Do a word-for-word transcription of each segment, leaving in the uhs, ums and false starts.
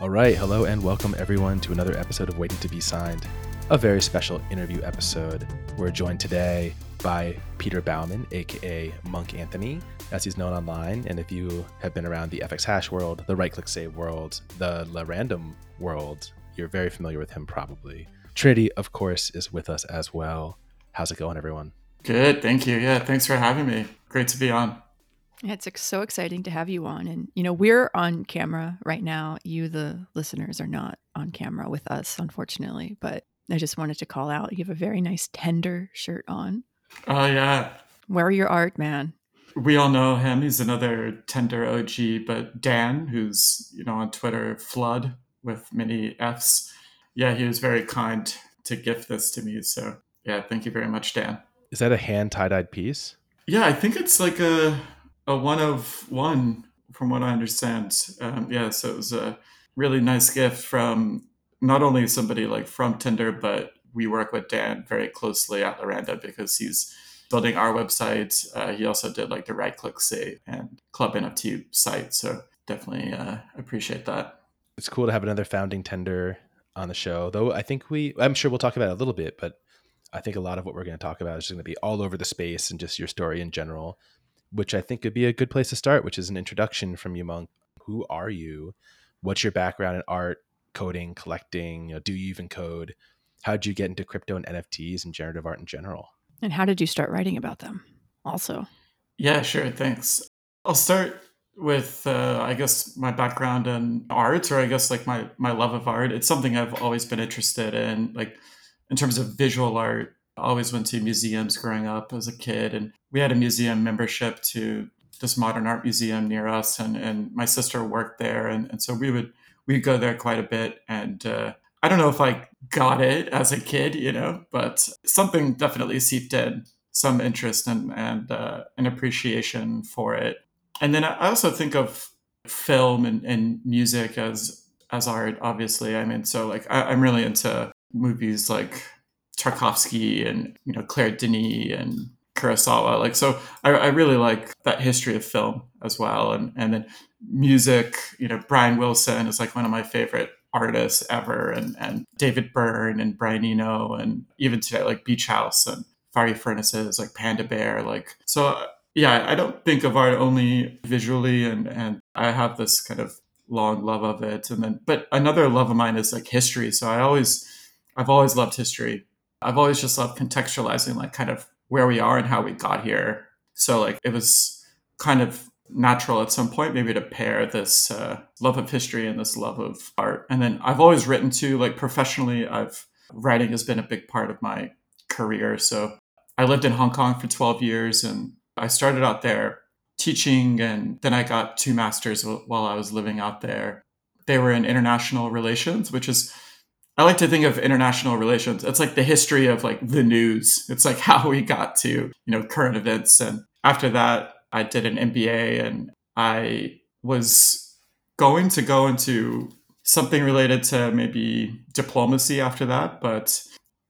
All right, hello and welcome everyone to another episode of Waiting to Be Signed, a very special interview episode. We're joined today by Peter Bauman, aka Monk Antony, as he's known online. And if you have been around the F X Hash world, the Right Click Save world, the La Random world, you're very familiar with him probably. Trinity, of course, is with us as well. How's it going, everyone? Good, thank you. Yeah, thanks for having me. Great to be on. It's so exciting to have you on. And, you know, we're on camera right now. You, the listeners, are not on camera with us, unfortunately. But I just wanted to call out, you have a very nice Tender shirt on. Oh, yeah. Wear your art, man. We all know him. He's another Tender O G. But Dan, who's, you know, on Twitter, Flood with many Fs. Yeah, he was very kind to gift this to me. So, yeah, thank you very much, Dan. Is that a hand tie-dyed piece? Yeah, I think it's like a... a one of one, from what I understand. Um, yeah, so it was a really nice gift from not only somebody like from Tender, but we work with Dan very closely at La Random because he's building our website. Uh, he also did like the Right Click Save and Club N F T site. So definitely uh, appreciate that. It's cool to have another founding Tender on the show, though. I think we, I'm sure we'll talk about it a little bit, but I think a lot of what we're going to talk about is just going to be all over the space and just your story in general, which I think could be a good place to start, which is an introduction from you, Monk. Who are you? What's your background in art, coding, collecting? You know, do you even code? How did you get into crypto and N F Ts and generative art in general? And how did you start writing about them also? Yeah, sure. Thanks. I'll start with, uh, I guess, my background in art, or I guess like my, my love of art. It's something I've always been interested in, like in terms of visual art. I always went to museums growing up as a kid, and we had a museum membership to this modern art museum near us, and, and my sister worked there, and, and so we would we'd go there quite a bit, and uh, I don't know if I got it as a kid, you know, but something definitely seeped in, some interest and, and uh, an appreciation for it. And then I also think of film and, and music as, as art, obviously. I mean, so like I, I'm really into movies like Tarkovsky and, you know, Claire Denis and Kurosawa. Like, so I, I really like that history of film as well. And, and then music, you know, Brian Wilson is like one of my favorite artists ever. And, and David Byrne and Brian Eno, and even today, like Beach House and Fiery Furnaces, like Panda Bear. Like, so yeah, I don't think of art only visually, and, and I have this kind of long love of it. And then, but another love of mine is like history. So I always, I've always loved history. I've always just loved contextualizing like kind of where we are and how we got here. So like it was kind of natural at some point maybe to pair this uh, love of history and this love of art. And then I've always written too, like professionally, I've writing has been a big part of my career. So I lived in Hong Kong for twelve years, and I started out there teaching, and then I got two masters while I was living out there. They were in international relations, which is, I like to think of international relations. It's like the history of like the news. It's like how we got to, you know, current events. And after that, I did an M B A, and I was going to go into something related to maybe diplomacy after that. But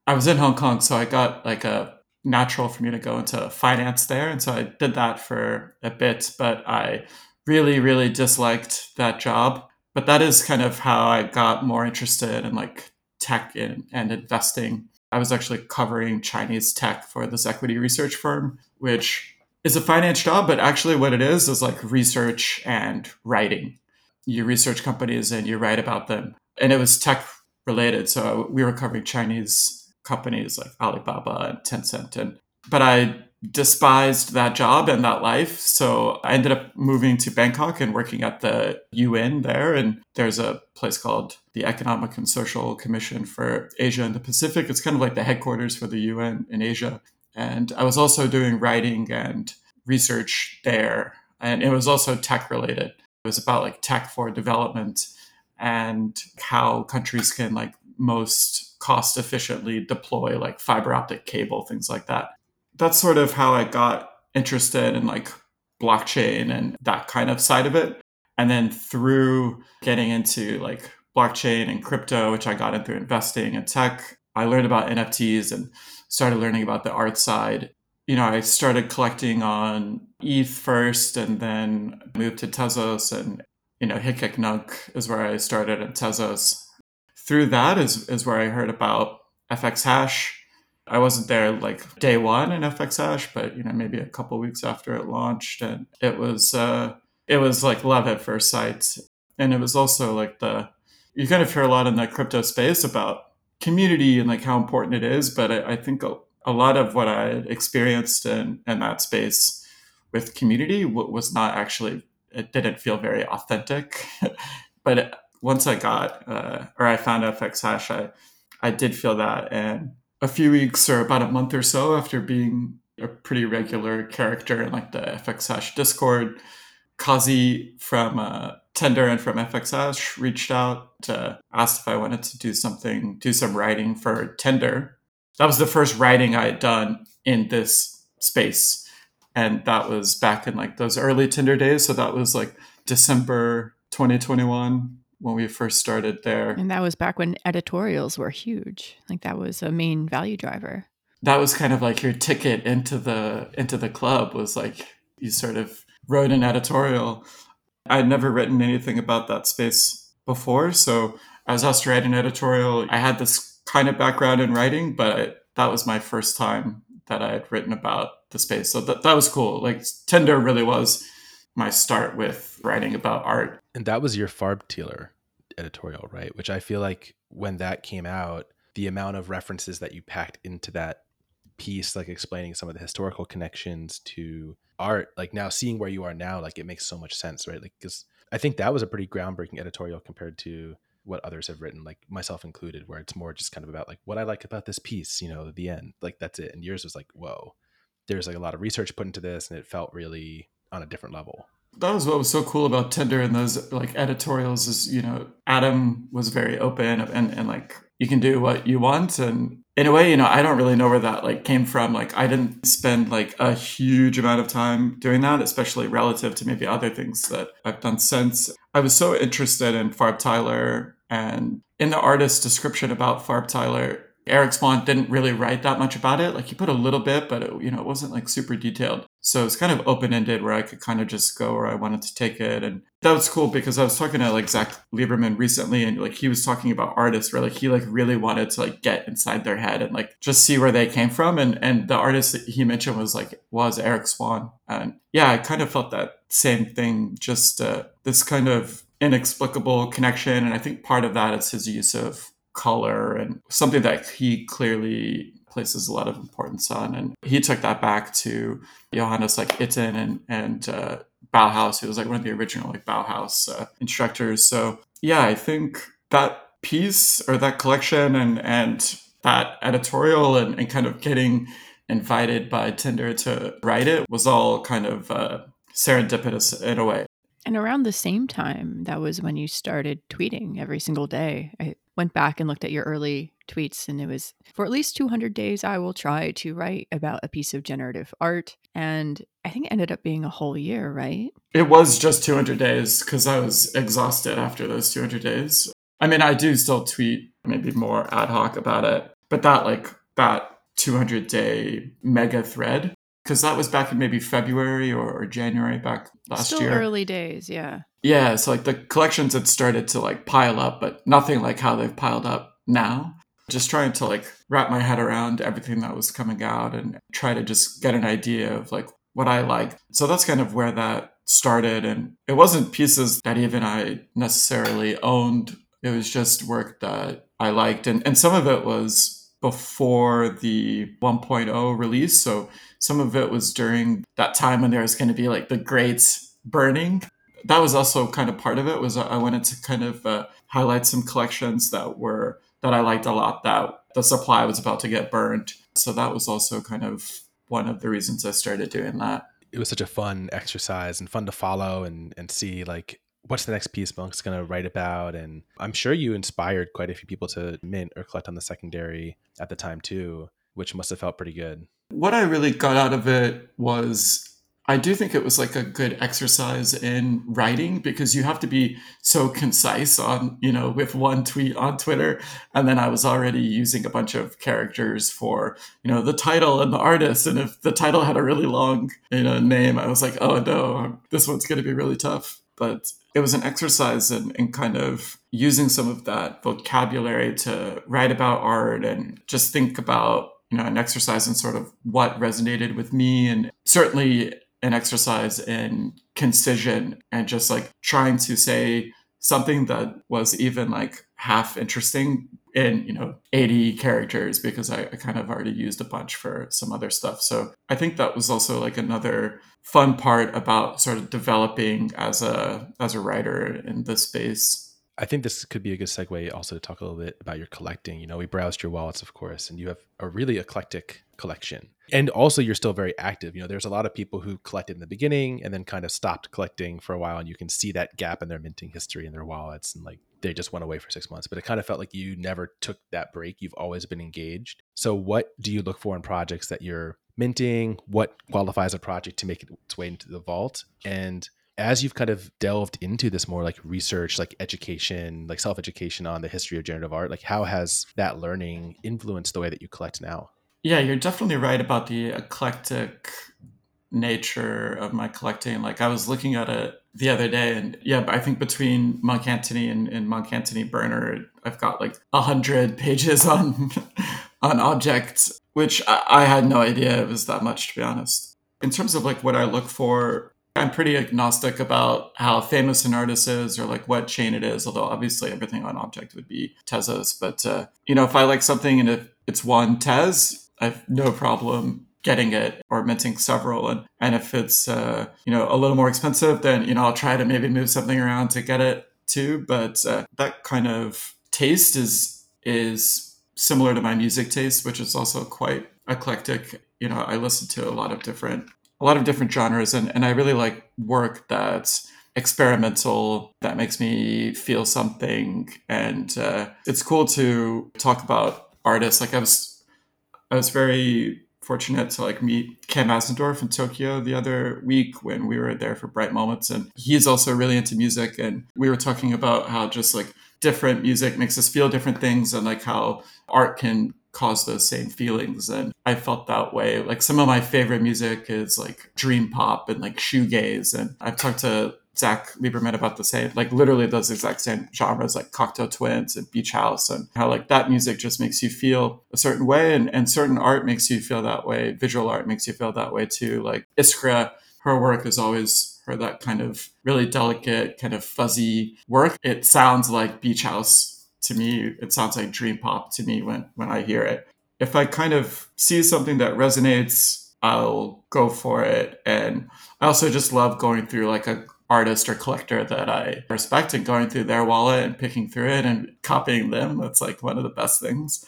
I was in Hong Kong, so I got like a natural for me to go into finance there. And so I did that for a bit, but I really, really disliked that job. But that is kind of how I got more interested in like tech and, and investing. I was actually covering Chinese tech for this equity research firm, which is a finance job, but actually what it is is like research and writing. You research companies and you write about them. And it was tech related. So we were covering Chinese companies like Alibaba and Tencent. And but I despised that job and that life. So I ended up moving to Bangkok and working at the U N there. And there's a place called the Economic and Social Commission for Asia and the Pacific. It's kind of like the headquarters for the U N in Asia. And I was also doing writing and research there. And it was also tech related. It was about like tech for development and how countries can like most cost efficiently deploy like fiber optic cable, things like that. That's sort of how I got interested in like blockchain and that kind of side of it. And then through getting into like blockchain and crypto, which I got in through investing and tech, I learned about N F Ts and started learning about the art side. You know, I started collecting on E T H first, and then moved to Tezos, and you know, Hic-Hic-Nunc is where I started in Tezos. Through that is, is where I heard about F X Hash. I wasn't there like day one in F X Hash, but, you know, maybe a couple weeks after it launched. And it was, uh, it was like love at first sight. And it was also like the, you kind of hear a lot in the crypto space about community and like how important it is. But I, I think a, a lot of what I experienced in, in that space with community was not actually, it didn't feel very authentic. But once I got, uh, or I found F X Hash, I, I did feel that. And a few weeks or about a month or so after being a pretty regular character in like the F X Hash Discord, Kazi from uh, Tender and from F X Hash reached out to ask if I wanted to do something, do some writing for Tender. That was the first writing I had done in this space. And that was back in like those early Tender days. So that was like December twenty twenty-one when we first started there. And that was back when editorials were huge. Like that was a main value driver. That was kind of like your ticket into the into the club, was like you sort of wrote an editorial. I'd never written anything about that space before. So I was asked to write an editorial. I had this kind of background in writing, but I, that was my first time that I had written about the space. So that that was cool. Like Tender really was my start with writing about art. And that was your Farbteiler editorial, right? Which I feel like when that came out, the amount of references that you packed into that piece, like explaining some of the historical connections to art, like now seeing where you are now, like it makes so much sense, right? Like, because I think that was a pretty groundbreaking editorial compared to what others have written, like myself included, where it's more just kind of about like what I like about this piece, you know, the end, like that's it. And yours was like, whoa, there's like a lot of research put into this, and it felt really on a different level. That was what was so cool about Tender and those like editorials is, you know, Adam was very open and, and like you can do what you want. And in a way, you know, I don't really know where that like came from. Like I didn't spend like a huge amount of time doing that, especially relative to maybe other things that I've done since. I was so interested in Farbteiler and in the artist's description about Farbteiler, Erik Swahn didn't really write that much about it. Like he put a little bit, but it, you know, it wasn't like super detailed. So it's kind of open-ended where I could kind of just go where I wanted to take it. And that was cool because I was talking to like Zach Lieberman recently, and like he was talking about artists where like he like really wanted to like get inside their head and like just see where they came from. And and the artist that he mentioned was like, was Erik Swahn. And yeah, I kind of felt that same thing, just uh, this kind of inexplicable connection. And I think part of that is his use of color and something that he clearly places a lot of importance on. And he took that back to Johannes like Itten and, and uh, Bauhaus, who was like one of the original like Bauhaus uh, instructors. So yeah, I think that piece or that collection and, and that editorial and, and kind of getting invited by Tender to write it was all kind of uh, serendipitous in a way. And around the same time, that was when you started tweeting every single day. I went back and looked at your early tweets, and it was, for at least two hundred days, I will try to write about a piece of generative art. And I think it ended up being a whole year, right? It was just two hundred days because I was exhausted after those two hundred days. I mean, I do still tweet maybe more ad hoc about it, but that like that two hundred day mega thread, because that was back in maybe February or, or January back last Still year. Still early days, yeah. Yeah, so like the collections had started to like pile up, but nothing like how they've piled up now. Just trying to like wrap my head around everything that was coming out and try to just get an idea of like what I like. So that's kind of where that started. And it wasn't pieces that even I necessarily owned. It was just work that I liked. And, and some of it was before the one point oh release. So some of it was during that time when there was going to be like the greats burning. That was also kind of part of it, was I wanted to kind of uh, highlight some collections that were, that I liked a lot, that the supply was about to get burned. So that was also kind of one of the reasons I started doing that. It was such a fun exercise and fun to follow and, and see like, what's the next piece Monk's going to write about? And I'm sure you inspired quite a few people to mint or collect on the secondary at the time too, which must have felt pretty good. What I really got out of it was, I do think it was like a good exercise in writing, because you have to be so concise on, you know, with one tweet on Twitter. And then I was already using a bunch of characters for, you know, the title and the artist. And if the title had a really long, you know, name, I was like, oh no, this one's going to be really tough. But it was an exercise in, in kind of using some of that vocabulary to write about art and just think about, you know, an exercise in sort of what resonated with me, and certainly an exercise in concision and just like trying to say something that was even like half interesting in, you know, eighty characters, because I, I kind of already used a bunch for some other stuff. So I think that was also like another fun part about sort of developing as a as a writer in this space. I think this could be a good segue also to talk a little bit about your collecting. You know, we browsed your wallets, of course, and you have a really eclectic collection. And also you're still very active. You know, there's a lot of people who collected in the beginning and then kind of stopped collecting for a while, and you can see that gap in their minting history and their wallets, and like they just went away for six months. But it kind of felt like you never took that break. You've always been engaged. So what do you look for in projects that you're minting? What qualifies a project to make its way into the vault? And as you've kind of delved into this more like research, like education, like self-education on the history of generative art, like how has that learning influenced the way that you collect now? Yeah, you're definitely right about the eclectic nature of my collecting. Like I was looking at it the other day, and yeah, I think between Monk Antony and, and Monk Antony Burner, I've got like a hundred pages on, on objects, which I, I had no idea it was that much, to be honest. In terms of like what I look for, I'm pretty agnostic about how famous an artist is or like what chain it is, although obviously everything on Object would be Tezos. But, uh, you know, if I like something and if it's one Tez, I have no problem getting it or minting several. And, and if it's, uh, you know, a little more expensive, then, you know, I'll try to maybe move something around to get it too. But uh, that kind of taste is is similar to my music taste, which is also quite eclectic. You know, I listen to a lot of different a lot of different genres, and, and I really like work that's experimental, that makes me feel something. And uh, it's cool to talk about artists. Like I was, I was very fortunate to like meet Cam Asendorf in Tokyo the other week when we were there for Bright Moments. And he's also really into music. And we were talking about how just like different music makes us feel different things, and like how art can cause those same feelings. And I felt that way. Like some of my favorite music is like dream pop and like shoegaze. And I've talked to Zach Lieberman about the same, like literally those exact same genres, like Cocteau Twins and Beach House, and how like that music just makes you feel a certain way. And, and certain art makes you feel that way. Visual art makes you feel that way too. Like Iskra, her work is always for that kind of really delicate, kind of fuzzy work. It sounds like Beach House to me, it sounds like dream pop to me when, when I hear it. If I kind of see something that resonates, I'll go for it. And I also just love going through like a artist or collector that I respect and going through their wallet and picking through it and copying them. That's like one of the best things.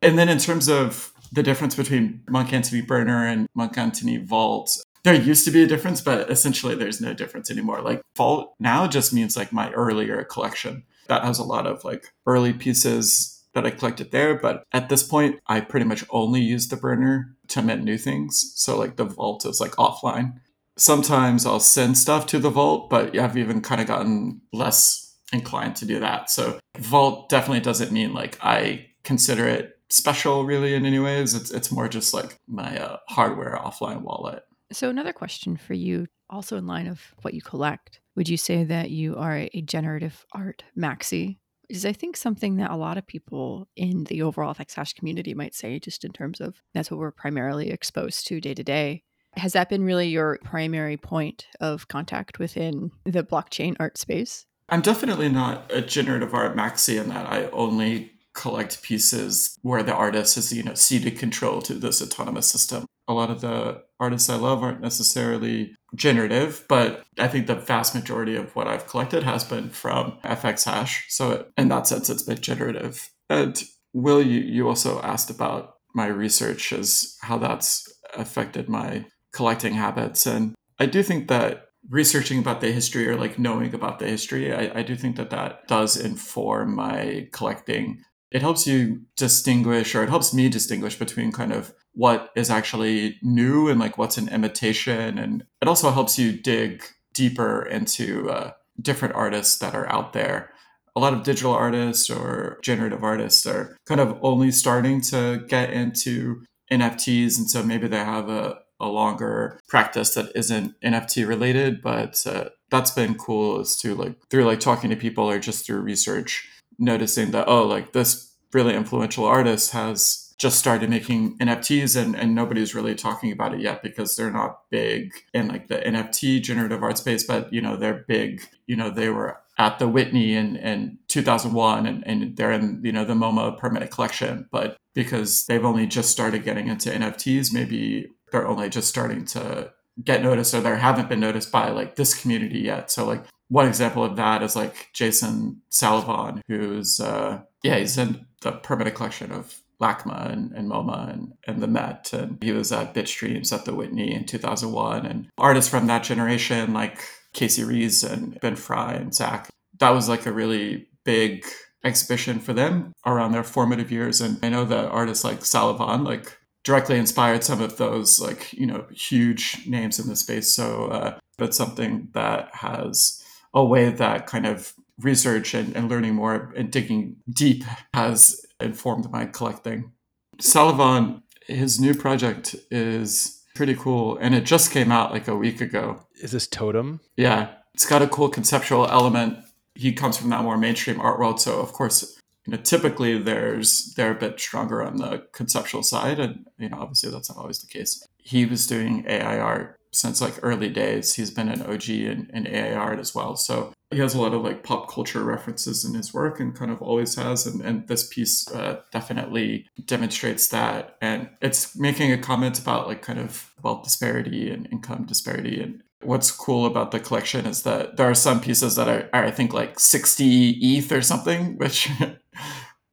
And then in terms of the difference between Monk Antony Burner and Monk Antony Vault, there used to be a difference, but essentially there's no difference anymore. Like Vault now just means like my earlier collection. That has a lot of like early pieces that I collected there. But at this point, I pretty much only use the burner to mint new things. So like the vault is like offline. Sometimes I'll send stuff to the vault, but I've even kind of gotten less inclined to do that. So vault definitely doesn't mean like I consider it special really in any ways. It's, it's more just like my uh, hardware offline wallet. So another question for you, also in line of what you collect. Would you say that you are a generative art maxi? Is I think something that a lot of people in the overall F X Hash community might say, just in terms of that's what we're primarily exposed to day to day. Has that been really your primary point of contact within the blockchain art space? I'm definitely not a generative art maxi in that I only collect pieces where the artist has, you know, ceded control to this autonomous system. A lot of the artists I love aren't necessarily generative, but I think the vast majority of what I've collected has been from F X Hash. So in that sense, it's been generative. And Will, you, you also asked about my research as how that's affected my collecting habits. And I do think that researching about the history or like knowing about the history, I, I do think that that does inform my collecting. It helps you distinguish, or it helps me distinguish between kind of what is actually new and like what's an imitation. And it also helps you dig deeper into uh, different artists that are out there. A lot of digital artists or generative artists are kind of only starting to get into N F Ts. And so maybe they have a, a longer practice that isn't N F T related, but uh, that's been cool, is to like through like talking to people or just through research, noticing that, oh, like this really influential artist has just started making N F Ts and, and nobody's really talking about it yet because they're not big in like the N F T generative art space, but you know, they're big, you know, they were at the Whitney in, in two thousand one and, and they're in, you know, the MoMA permanent collection, but because they've only just started getting into N F Ts, maybe they're only just starting to get noticed or they haven't been noticed by like this community yet. So like one example of that is like Jason Salavon, who's, uh, yeah, he's in the permanent collection of LACMA and, and MoMA and, and the Met. And he was at Bitstreams at the Whitney in two thousand one. And artists from that generation, like Casey Rees and Ben Fry and Zach, that was like a really big exhibition for them around their formative years. And I know that artists like Salavon, like directly inspired some of those, like, you know, huge names in the space. So uh, that's something that has a way that kind of research and, and learning more and digging deep has informed my collecting. Salavon, his new project is pretty cool, and it just came out like a week ago. Is this Totem? Yeah, it's got a cool conceptual element. He comes from that more mainstream art world, so of course, you know, typically there's they're a bit stronger on the conceptual side, and you know, obviously that's not always the case. He was doing A I art since like early days. He's been an O G in, in A I art as well, so he has a lot of like pop culture references in his work and kind of always has. And, and this piece uh, definitely demonstrates that. And it's making a comment about like kind of wealth disparity and income disparity. And what's cool about the collection is that there are some pieces that are, are I think like sixty E T H or something, which,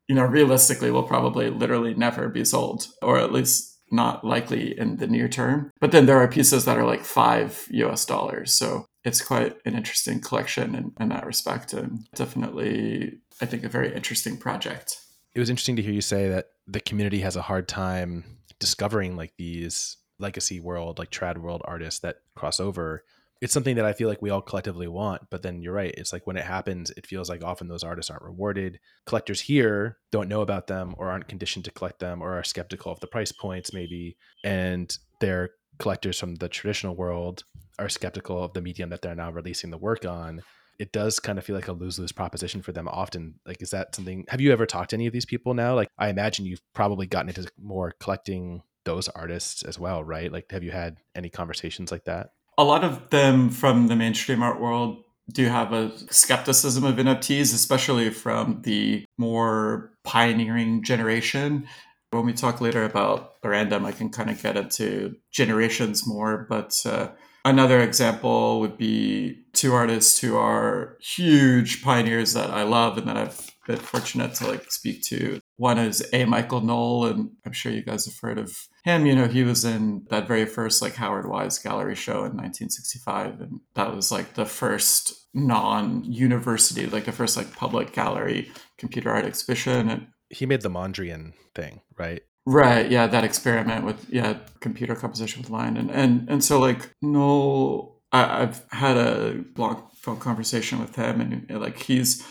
you know, realistically will probably literally never be sold, or at least not likely in the near term. But then there are pieces that are like five U S dollars. So it's quite an interesting collection in, in that respect, and definitely, I think, a very interesting project. It was interesting to hear you say that the community has a hard time discovering like these legacy world, like trad world artists that cross over. It's something that I feel like we all collectively want, but then you're right. It's like when it happens, it feels like often those artists aren't rewarded. Collectors here don't know about them or aren't conditioned to collect them or are skeptical of the price points maybe, and they're collectors from the traditional world are skeptical of the medium that they're now releasing the work on. It does kind of feel like a lose-lose proposition for them often. Like, is that something, have you ever talked to any of these people now? Like, I imagine you've probably gotten into more collecting those artists as well, right? Like, have you had any conversations like that? A lot of them from the mainstream art world do have a skepticism of N F Ts, especially from the more pioneering generation. When we talk later about La Random, I can kind of get into generations more. But uh, another example would be two artists who are huge pioneers that I love and that I've been fortunate to like speak to. One is A. Michael Noll, and I'm sure you guys have heard of him. You know, he was in that very first like Howard Wise gallery show in nineteen sixty-five, and that was like the first non-university, like the first like public gallery computer art exhibition. And he made the Mondrian thing, right? Right. Yeah. That experiment with, yeah, computer composition with line. And, and, and so like, no, I, I've had a long phone conversation with him, and, and like, he's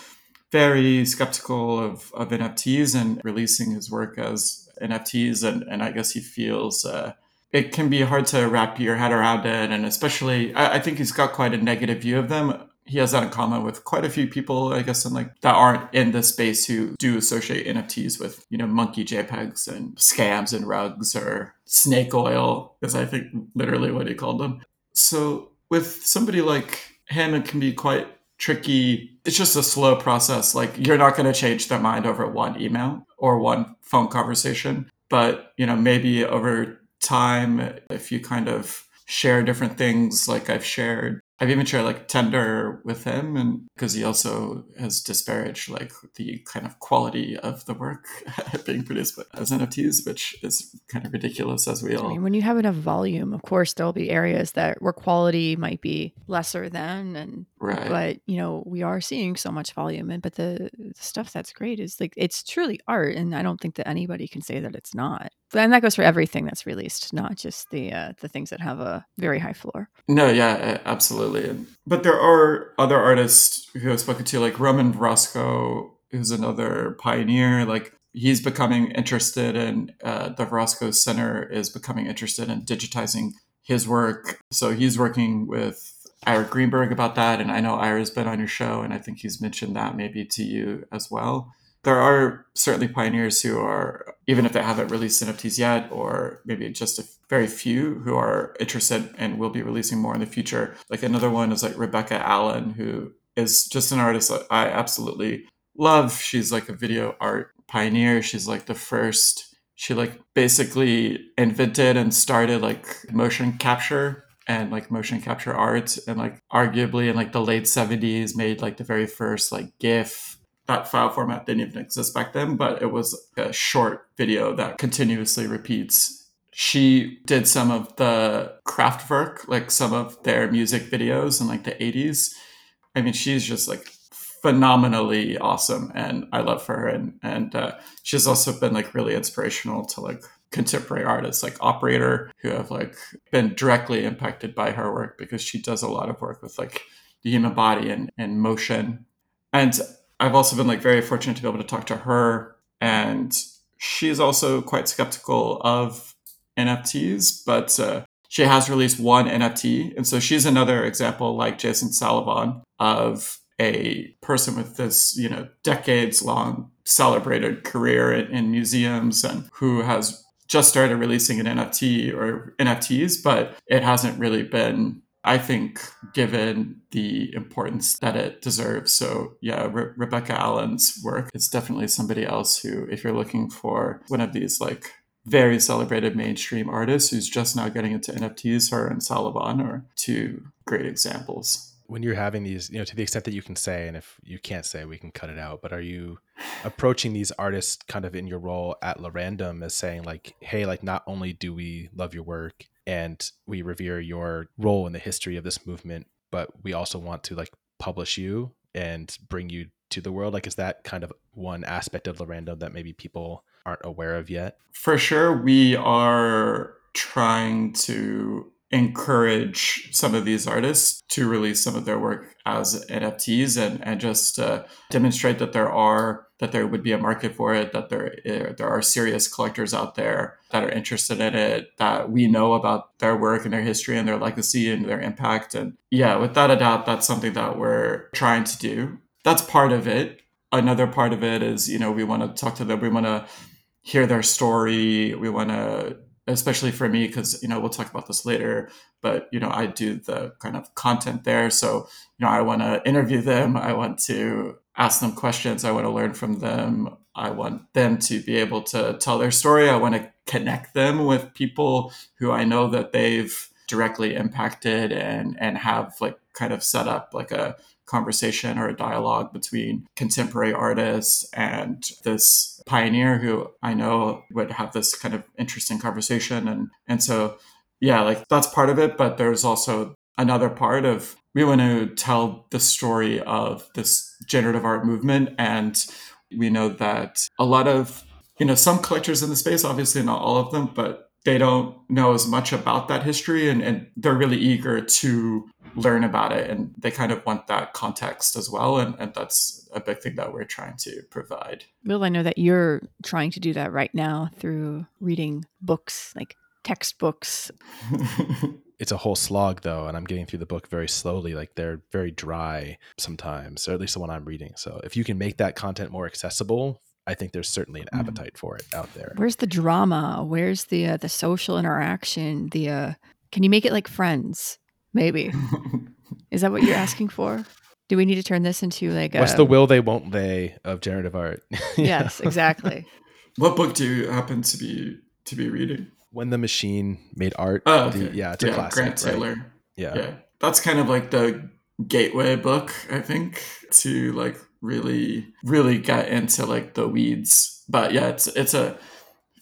very skeptical of, of N F Ts and releasing his work as N F Ts. And, and I guess he feels, uh, it can be hard to wrap your head around it. And especially, I, I think he's got quite a negative view of them. He has that in common with quite a few people, I guess, and like that aren't in the space who do associate N F Ts with, you know, monkey JPEGs and scams and rugs or snake oil, is I think literally what he called them. So with somebody like him, it can be quite tricky. It's just a slow process. Like, you're not going to change their mind over one email or one phone conversation, but, you know, maybe over time, if you kind of share different things, like I've shared, I've even shared like Tender with him, and because he also has disparaged like the kind of quality of the work being produced as N F Ts, which is kind of ridiculous, as we all. I mean, when you have enough volume, of course, there'll be areas that where quality might be lesser than, and right. But you know, we are seeing so much volume, and but the, the stuff that's great is like it's truly art, and I don't think that anybody can say that it's not. And that goes for everything that's released, not just the uh, the things that have a very high floor. No, yeah, absolutely. But there are other artists who I've spoken to, like Roman Roscoe, who's another pioneer. Like, he's becoming interested in, uh, the Roscoe Center is becoming interested in digitizing his work. So he's working with Ira Greenberg about that. And I know Ira's been on your show, and I think he's mentioned that maybe to you as well. There are certainly pioneers who are, even if they haven't released synopses yet, or maybe just a very few who are interested and will be releasing more in the future. Like another one is like Rebecca Allen, who is just an artist that I absolutely love. She's like a video art pioneer. She's like the first, she like basically invented and started like motion capture and like motion capture art. And like arguably in like the late seventies made like the very first like GIF. That file format didn't even exist back then, but it was a short video that continuously repeats. She did some of the Kraftwerk, like some of their music videos in like the eighties. I mean, she's just like phenomenally awesome, and I love her. And and uh, she's also been like really inspirational to like contemporary artists like Operator, who have like been directly impacted by her work because she does a lot of work with like the human body and, and motion. And I've also been like very fortunate to be able to talk to her, and she's also quite skeptical of N F Ts, but uh, she has released one N F T. And so she's another example like Jason Salavon of a person with this, you know, decades long celebrated career in, in museums, and who has just started releasing an N F T or N F Ts, but it hasn't really been, I think, given the importance that it deserves. So yeah, Re- Rebecca Allen's work is definitely somebody else who, if you're looking for one of these like very celebrated mainstream artists who's just now getting into N F Ts, her and Salavon are two great examples. When you're having these, you know, to the extent that you can say, and if you can't say, we can cut it out, but are you approaching these artists kind of in your role at La Random as saying like, hey, like not only do we love your work, and we revere your role in the history of this movement, but we also want to like publish you and bring you to the world? Like, is that kind of one aspect of La Random that maybe people aren't aware of yet? For sure, we are trying to encourage some of these artists to release some of their work as N F Ts, and, and just uh, demonstrate that there are that there would be a market for it, that there, there are serious collectors out there that are interested in it, that we know about their work and their history and their legacy and their impact. And yeah, without a doubt, that's something that we're trying to do. That's part of it. Another part of it is, you know, we want to talk to them. We want to hear their story. We want to, especially for me, because, you know, we'll talk about this later, but, you know, I do the kind of content there. So, you know, I want to interview them. I want to ask them questions. I want to learn from them. I want them to be able to tell their story. I want to connect them with people who I know that they've directly impacted, and, and have like kind of set up like a conversation or a dialogue between contemporary artists and this pioneer who I know would have this kind of interesting conversation. And, and so, yeah, like that's part of it, but there's also another part of, we want to tell the story of this generative art movement. And we know that a lot of, you know, some collectors in the space, obviously not all of them, but they don't know as much about that history, and, and they're really eager to learn about it. And they kind of want that context as well. And, and that's a big thing that we're trying to provide. Will, I know that you're trying to do that right now through reading books, like textbooks. It's a whole slog though, and I'm getting through the book very slowly. Like they're very dry sometimes, or at least the one I'm reading. So if you can make that content more accessible, I think there's certainly an appetite mm. for it out there. Where's the drama? Where's the uh, the social interaction? The uh, can you make it like Friends? Maybe. Is that what you're asking for? Do we need to turn this into like a... What's the will they won't they of generative art? Yes, exactly. What book do you happen to be to be reading? When the Machine Made Art. Oh, okay. the, yeah, it's yeah, a classic. Grant Taylor. Right? Yeah. yeah. That's kind of like the gateway book, I think, to like really, really get into like the weeds. But yeah, it's it's a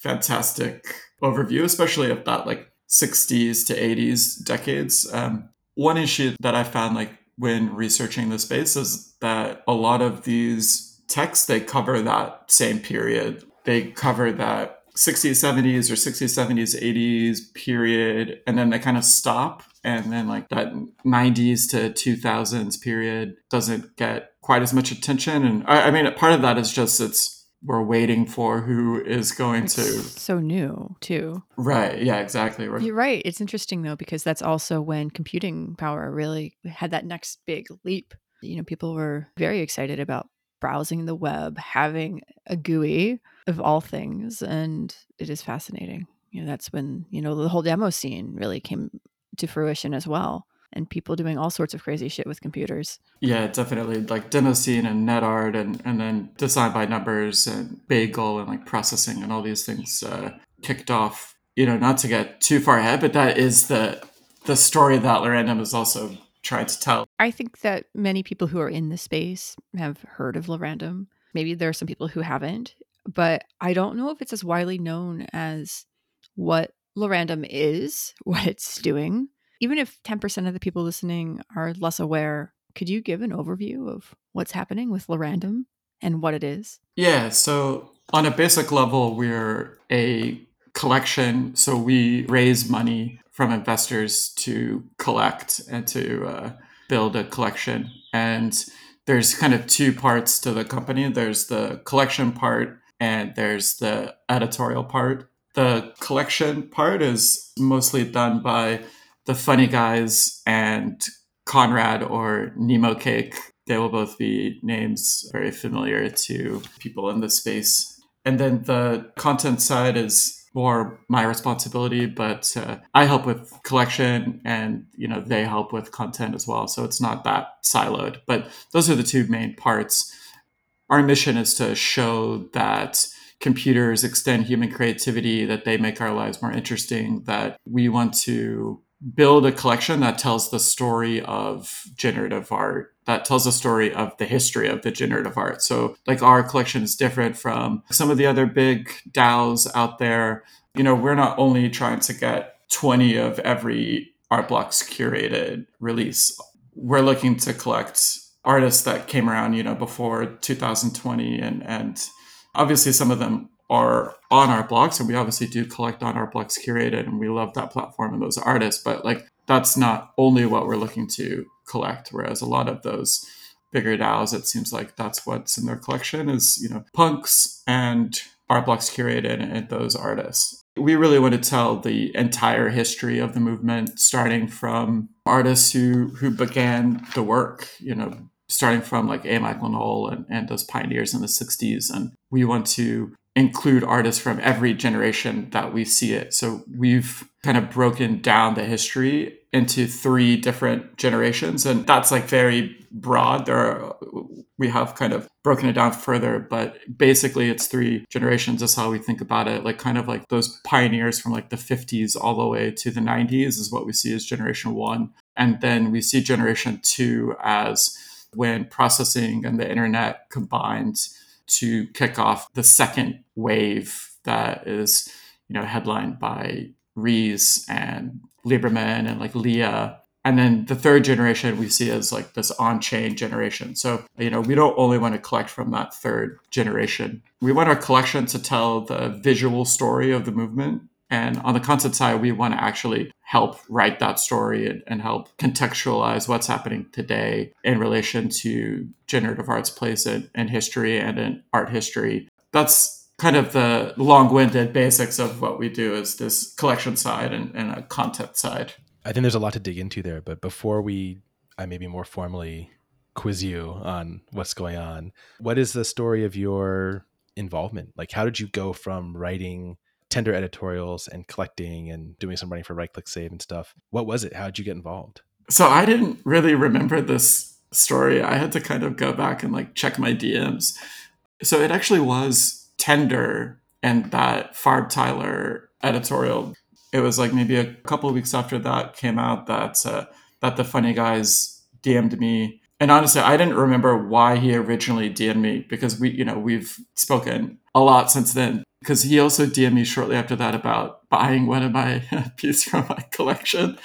fantastic overview, especially of that like sixties to eighties decades. Um, one issue that I found like when researching the space is that a lot of these texts, they cover that same period. They cover that sixties, seventies or sixties, seventies, eighties period. And then they kind of stop. And then like that nineties to two thousands period doesn't get quite as much attention. And I, I mean, part of that is just it's we're waiting for who is going it's to. So new too. Right. Yeah, exactly. We're... You're right. It's interesting though, because that's also when computing power really had that next big leap. You know, people were very excited about browsing the web, having a G U I of all things. And it is fascinating. You know, that's when, you know, the whole demo scene really came to fruition as well. And people doing all sorts of crazy shit with computers. Yeah, definitely. Like demo scene and net art and, and then design by numbers and bagel and like processing and all these things uh, kicked off. You know, not to get too far ahead, but that is the the story that La Random is also trying to tell. I think that many people who are in the space have heard of La Random. Maybe there are some people who haven't, but I don't know if it's as widely known as what La Random is, what it's doing. Even if ten percent of the people listening are less aware, could you give an overview of what's happening with La Random and what it is? Yeah, so on a basic level, we're a collection. So we raise money from investors to collect and to uh, build a collection. And there's kind of two parts to the company. There's the collection part and there's the editorial part. The collection part is mostly done by the Funny Guys and Conrad or Nemo Cake. They will both be names very familiar to people in the space. And then the content side is more my responsibility, but uh, I help with collection and, you know, they help with content as well. So it's not that siloed, but those are the two main parts. Our mission is to show that computers extend human creativity, that they make our lives more interesting, that we want to build a collection that tells the story of generative art, that tells the story of the history of the generative art. So like our collection is different from some of the other big DAOs out there. You know, we're not only trying to get twenty of every Art Blocks curated release. We're looking to collect artists that came around, you know, before two thousand twenty. And, and obviously some of them are on Art Blocks, and we obviously do collect on Art Blocks curated, and we love that platform and those artists, but like that's not only what we're looking to collect, whereas a lot of those bigger DAOs, it seems like that's what's in their collection is, you know, punks and Art Blocks curated and those artists. We really want to tell the entire history of the movement, starting from artists who who began the work, you know, starting from like A. Michael Noll and, and those pioneers in the sixties. And we want to include artists from every generation that we see it. So we've kind of broken down the history into three different generations. And that's like very broad. There are, we have kind of broken it down further, but basically it's three generations is how we think about it. Like kind of like those pioneers from like the fifties all the way to the nineties is what we see as generation one. And then we see generation two as when processing and the internet combined to kick off the second wave that is, you know, headlined by Rees and Lieberman and like Leah. And then the third generation we see as like this on-chain generation. So, you know, we don't only want to collect from that third generation. We want our collection to tell the visual story of the movement. And on the content side, we want to actually help write that story and, and help contextualize what's happening today in relation to generative art's place in, in history and in art history. That's kind of the long-winded basics of what we do is this collection side and, and a content side. I think there's a lot to dig into there, but before we, I maybe more formally quiz you on what's going on, what is the story of your involvement? Like, how did you go from writing Tender editorials and collecting and doing some writing for Right Click Save and stuff? What was it? How did you get involved? So I didn't really remember this story. I had to kind of go back and like check my D Ms. So it actually was Tender and that Farbteiler editorial. It was like maybe a couple of weeks after that came out that uh, that the Funny Guys D M'd me. And honestly, I didn't remember why he originally D M'd me because we, you know, we've spoken a lot since then. Because he also D M'd me shortly after that about buying one of my pieces from my collection.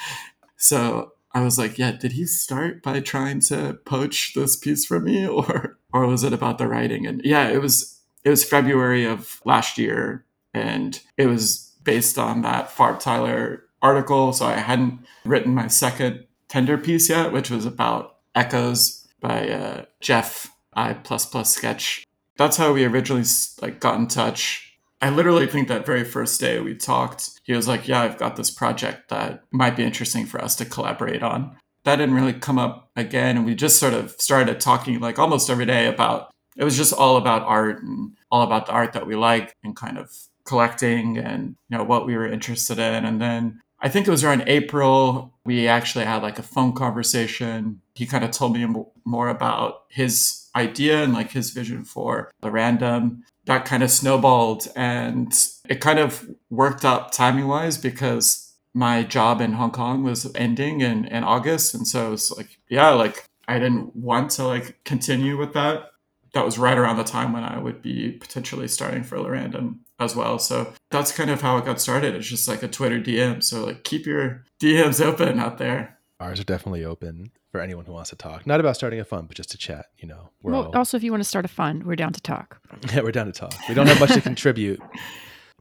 So I was like, yeah, did he start by trying to poach this piece from me? Or or was it about the writing? And yeah, it was it was February of last year. And it was based on that Farbteiler article. So I hadn't written my second Tender piece yet, which was about Echoes by uh, Jeff I plus plus Sketch. That's how we originally like got in touch. I literally think that very first day we talked, he was like, yeah, I've got this project that might be interesting for us to collaborate on. That didn't really come up again. And we just sort of started talking like almost every day about, it was just all about art and all about the art that we liked and kind of collecting and, you know, what we were interested in. And then I think it was around April, we actually had like a phone conversation. He kind of told me more about his idea and like his vision for La Random. That kind of snowballed and it kind of worked out timing wise because my job in Hong Kong was ending in, in August. And so it was like, yeah, like I didn't want to like continue with that. That was right around the time when I would be potentially starting for La Random as well. So that's kind of how it got started. It's just like a Twitter D M. So like keep your D Ms open out there. Ours are definitely open for anyone who wants to talk. Not about starting a fund, but just to chat, you know. We're well, all... Also, if you want to start a fund, we're down to talk. Yeah, we're down to talk. We don't have much to contribute.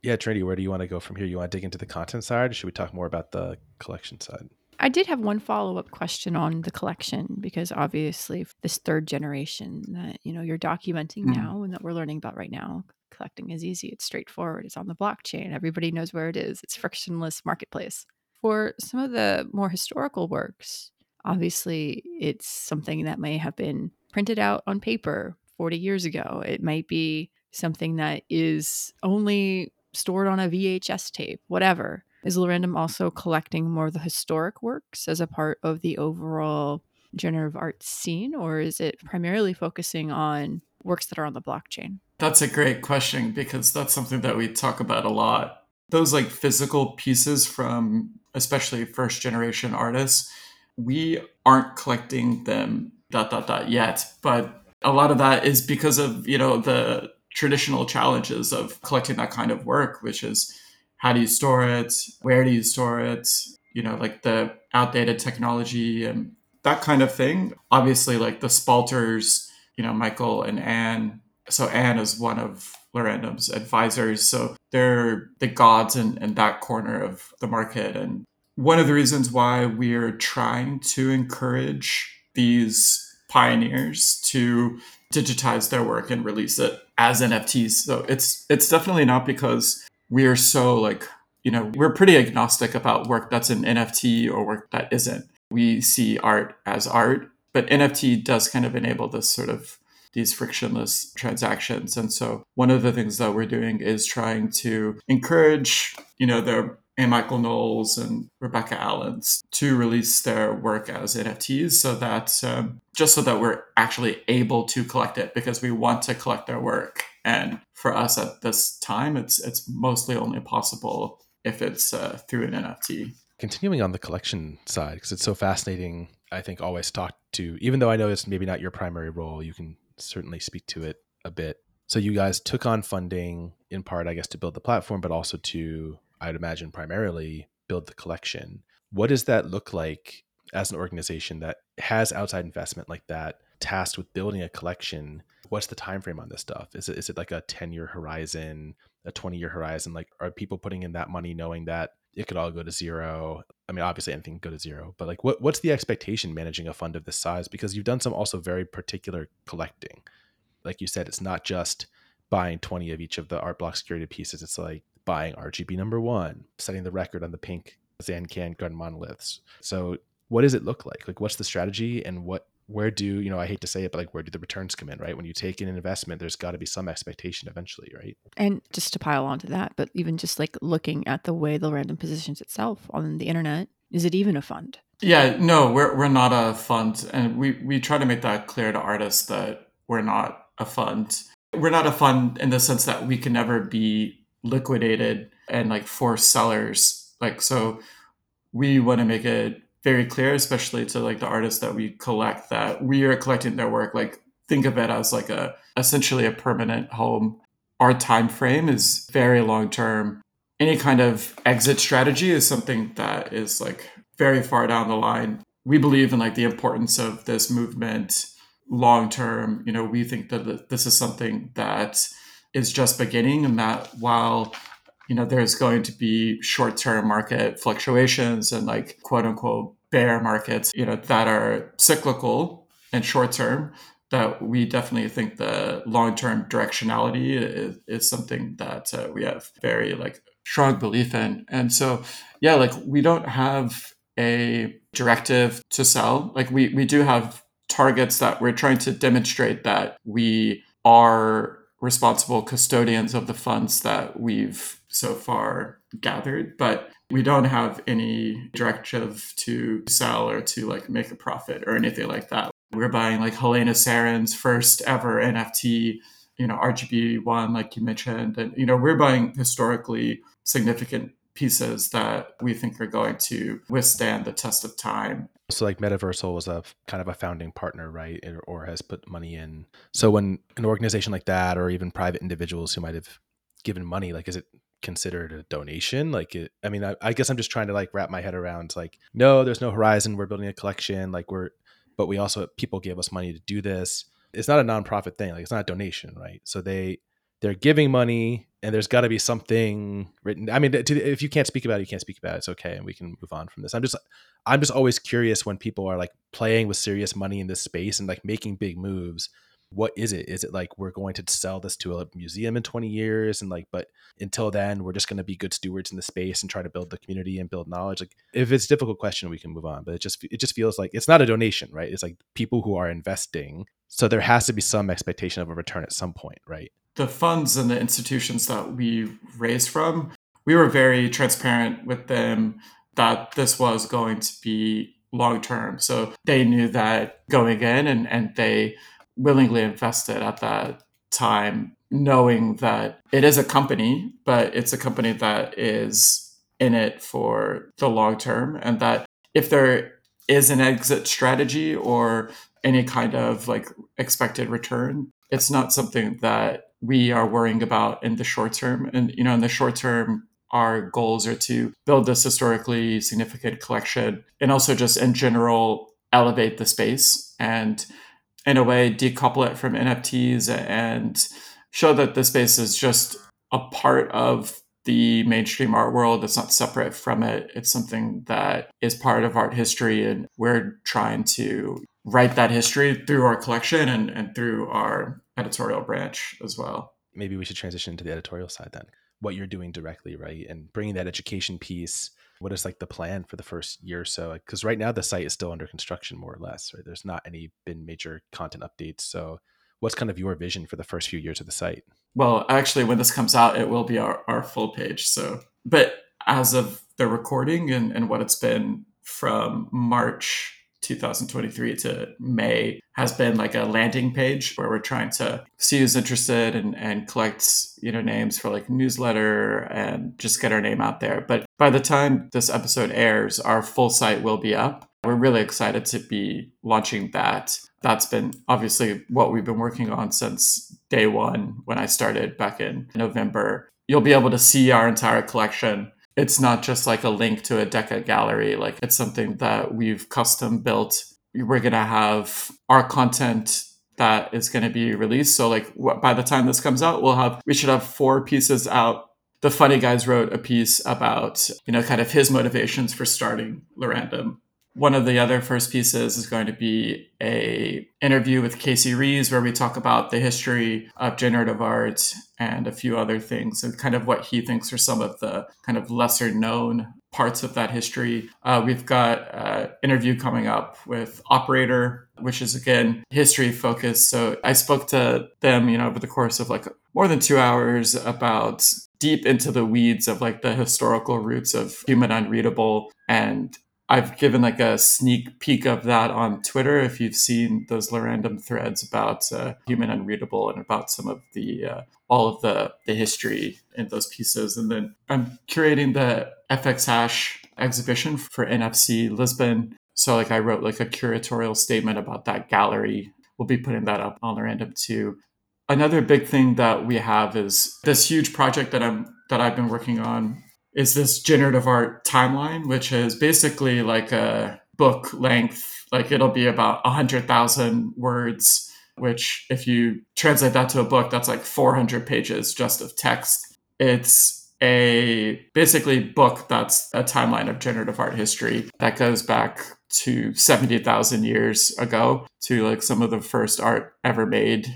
Yeah, Trinity, where do you want to go from here? You want to dig into the content side, or should we talk more about the collection side? I did have one follow-up question on the collection, because obviously this third generation that, you know, you're documenting mm-hmm. now and that we're learning about right now, collecting is easy. It's straightforward. It's on the blockchain. Everybody knows where it is. It's frictionless marketplace. For some of the more historical works, obviously, it's something that may have been printed out on paper forty years ago. It might be something that is only stored on a V H S tape, whatever. Is La Random also collecting more of the historic works as a part of the overall generative art scene, or is it primarily focusing on works that are on the blockchain? That's a great question, because that's something that we talk about a lot. Those like physical pieces from especially first generation artists, we aren't collecting them dot, dot, dot yet. But a lot of that is because of, you know, the traditional challenges of collecting that kind of work, which is how do you store it? Where do you store it? You know, like the outdated technology and that kind of thing. Obviously, like the Spalters, you know, Michael and Anne. So Anne is one of La Random's advisors. So they're the gods in, in that corner of the market. And one of the reasons why we're trying to encourage these pioneers to digitize their work and release it as N F Ts. So it's it's definitely not because we are so like, you know, we're pretty agnostic about work that's an N F T or work that isn't. We see art as art, but N F T does kind of enable this sort of these frictionless transactions. And so one of the things that we're doing is trying to encourage, you know, their A. Michael Nolls and Rebecca Allens to release their work as N F Ts so that um, just so that we're actually able to collect it, because we want to collect their work. And for us at this time, it's it's mostly only possible if it's uh, through an N F T. Continuing on the collection side, because it's so fascinating, I think always talk to, even though I know it's maybe not your primary role, you can certainly speak to it a bit. So you guys took on funding in part, I guess, to build the platform, but also to... I'd imagine primarily build the collection. What does that look like as an organization that has outside investment like that, tasked with building a collection? What's the time frame on this stuff? Is it is it like a ten-year horizon, a twenty-year horizon? Like, are people putting in that money knowing that it could all go to zero? I mean, obviously anything can go to zero, but like, what what's the expectation managing a fund of this size? Because you've done some also very particular collecting. Like you said, it's not just buying twenty of each of the Art Blocks curated pieces. It's like buying R G B number one, setting the record on the pink Zancan gun monoliths. So what does it look like? Like, what's the strategy and what, where do, you know, I hate to say it, but like, where do the returns come in, right? When you take in an investment, there's got to be some expectation eventually, right? And just to pile onto that, but even just like looking at the way the random positions itself on the internet, is it even a fund? Yeah, no, we're we're not a fund. And we, we try to make that clear to artists that we're not a fund. We're not a fund in the sense that we can never be liquidated and like force sellers. Like, so we want to make it very clear, especially to like the artists that we collect, that we are collecting their work. Like, think of it as like a essentially a permanent home. Our time frame is very long term. Any kind of exit strategy is something that is like very far down the line. We believe in like the importance of this movement long term. You know, we think that this is something that is just beginning, and that while, you know, there's going to be short-term market fluctuations and like quote unquote bear markets, you know, that are cyclical and short-term, that we definitely think the the long-term directionality is, is something that uh, we have very like strong belief in. And so, yeah, like we don't have a directive to sell. Like we, we do have targets that we're trying to demonstrate that we are responsible custodians of the funds that we've so far gathered, but we don't have any directive to sell or to like make a profit or anything like that. We're buying like Helena Sarin's first ever N F T, you know, R G B one, like you mentioned. And, you know, we're buying historically significant pieces that we think are going to withstand the test of time. So like Metaversal was a kind of a founding partner, right? Or, or has put money in. So when an organization like that, or even private individuals who might have given money, like, is it considered a donation? Like, it, I mean, I, I guess I'm just trying to like wrap my head around like, no, there's no horizon. We're building a collection. Like we're, but we also, people gave us money to do this. It's not a nonprofit thing. Like it's not a donation, right? So they, they're giving money and there's got to be something written. I mean, to, if you can't speak about it, you can't speak about it. It's okay. And we can move on from this. I'm just, I'm just always curious when people are like playing with serious money in this space and like making big moves. What is it? Is it like, we're going to sell this to a museum in twenty years and like, but until then we're just going to be good stewards in the space and try to build the community and build knowledge. Like if it's a difficult question, we can move on, but it just, it just feels like it's not a donation, right? It's like people who are investing. So there has to be some expectation of a return at some point, right? The funds and the institutions that we raised from, we were very transparent with them that this was going to be long-term. So they knew that going in and, and they willingly invested at that time, knowing that it is a company, but it's a company that is in it for the long term. And that if there is an exit strategy or any kind of like expected return, it's not something that we are worrying about in the short term. And, you know, in the short term, our goals are to build this historically significant collection and also just in general, elevate the space and in a way, decouple it from N F Ts and show that the space is just a part of the mainstream art world. It's not separate from it. It's something that is part of art history. And we're trying to write that history through our collection and, and through our editorial branch as well. Maybe we should transition to the editorial side then. What you're doing directly, right? And bringing that education piece. What is like the plan for the first year or so? Because right now the site is still under construction, more or less, right? There's not any been major content updates. So what's kind of your vision for the first few years of the site? Well, actually, when this comes out, it will be our, our full page. So, but as of the recording and, and what it's been from March twenty twenty-three to May has been like a landing page where we're trying to see who's interested and, and collect, you know, names for like newsletter and just get our name out there. But by the time this episode airs, our full site will be up. We're really excited to be launching that. That's been obviously what we've been working on since day one when I started back in November. You'll be able to see our entire collection. It's not just like a link to a Deca gallery. Like it's something that we've custom built. We're going to have our content that is going to be released. So like by the time this comes out, we'll have, we should have four pieces out. The Funny Guys wrote a piece about, you know, kind of his motivations for starting La Random. One of the other first pieces is going to be a interview with Casey Rees, where we talk about the history of generative art and a few other things and kind of what he thinks are some of the kind of lesser known parts of that history. Uh, we've got an interview coming up with Operator, which is, again, history focused. So I spoke to them, you know, over the course of like more than two hours about deep into the weeds of like the historical roots of Human Unreadable, and I've given like a sneak peek of that on Twitter. If you've seen those La Random threads about uh, Human Unreadable and about some of the, uh, all of the, the history in those pieces. And then I'm curating the F X Hash exhibition for N F C Lisbon. So like I wrote like a curatorial statement about that gallery. We'll be putting that up on La Random too. Another big thing that we have is this huge project that I'm, that I've been working on is this generative art timeline, which is basically like a book length. Like it'll be about one hundred thousand words, which if you translate that to a book, that's like four hundred pages just of text. It's a basically book that's a timeline of generative art history that goes back to seventy thousand years ago to like some of the first art ever made.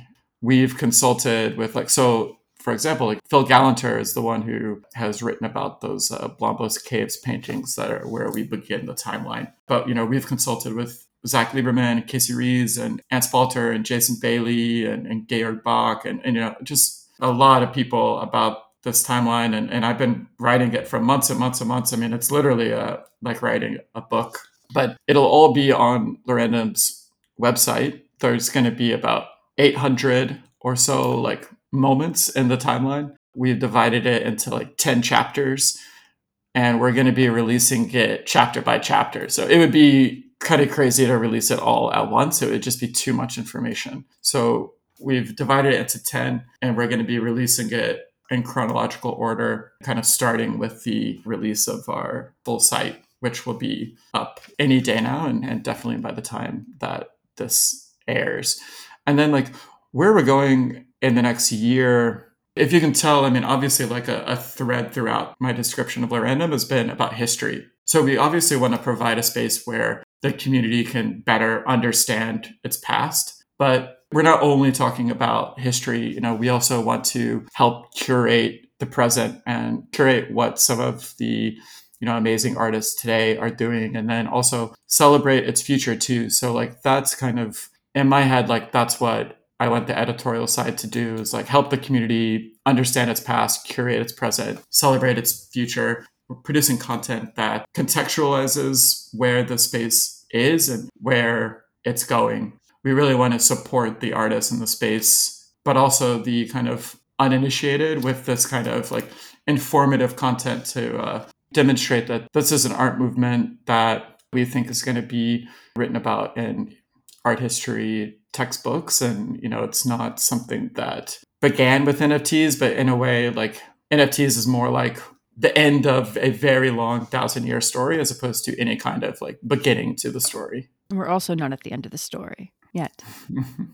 we've consulted with, like, so for example, like Phil Gallanter is the one who has written about those uh, Blombos Caves paintings that are where we begin the timeline. But, you know, we've consulted with Zach Lieberman, Casey Rees, and Ant Spalter, and Jason Bailey, and, and Georg Bach, and, and, you know, just a lot of people about this timeline. And, and I've been writing it for months and months and months. I mean, it's literally a, like writing a book, but it'll all be on La Random's website. There's going to be about eight hundred or so, like, moments in the timeline. We've divided it into like ten chapters, and we're going to be releasing it chapter by chapter. So it would be kind of crazy to release it all at once. It would just be too much information. So we've divided it into ten, and we're going to be releasing it in chronological order, kind of starting with the release of our full site, which will be up any day now, and, and definitely by the time that this airs. And then, like, where we're going in the next year, if you can tell, I mean, obviously, like, a, a thread throughout my description of La Random has been about history. So we obviously want to provide a space where the community can better understand its past. But we're not only talking about history, you know, we also want to help curate the present and curate what some of the, you know, amazing artists today are doing, and then also celebrate its future too. So, like, that's kind of in my head, like, that's what I want the editorial side to do, is like help the community understand its past, curate its present, celebrate its future. We're producing content that contextualizes where the space is and where it's going. We really want to support the artists in the space, but also the kind of uninitiated with this kind of like informative content to uh, demonstrate that this is an art movement that we think is going to be written about in art history textbooks. And, you know, it's not something that began with N F Ts, but in a way, like, N F Ts is more like the end of a very long thousand year story, as opposed to any kind of like beginning to the story. We're also not at the end of the story yet.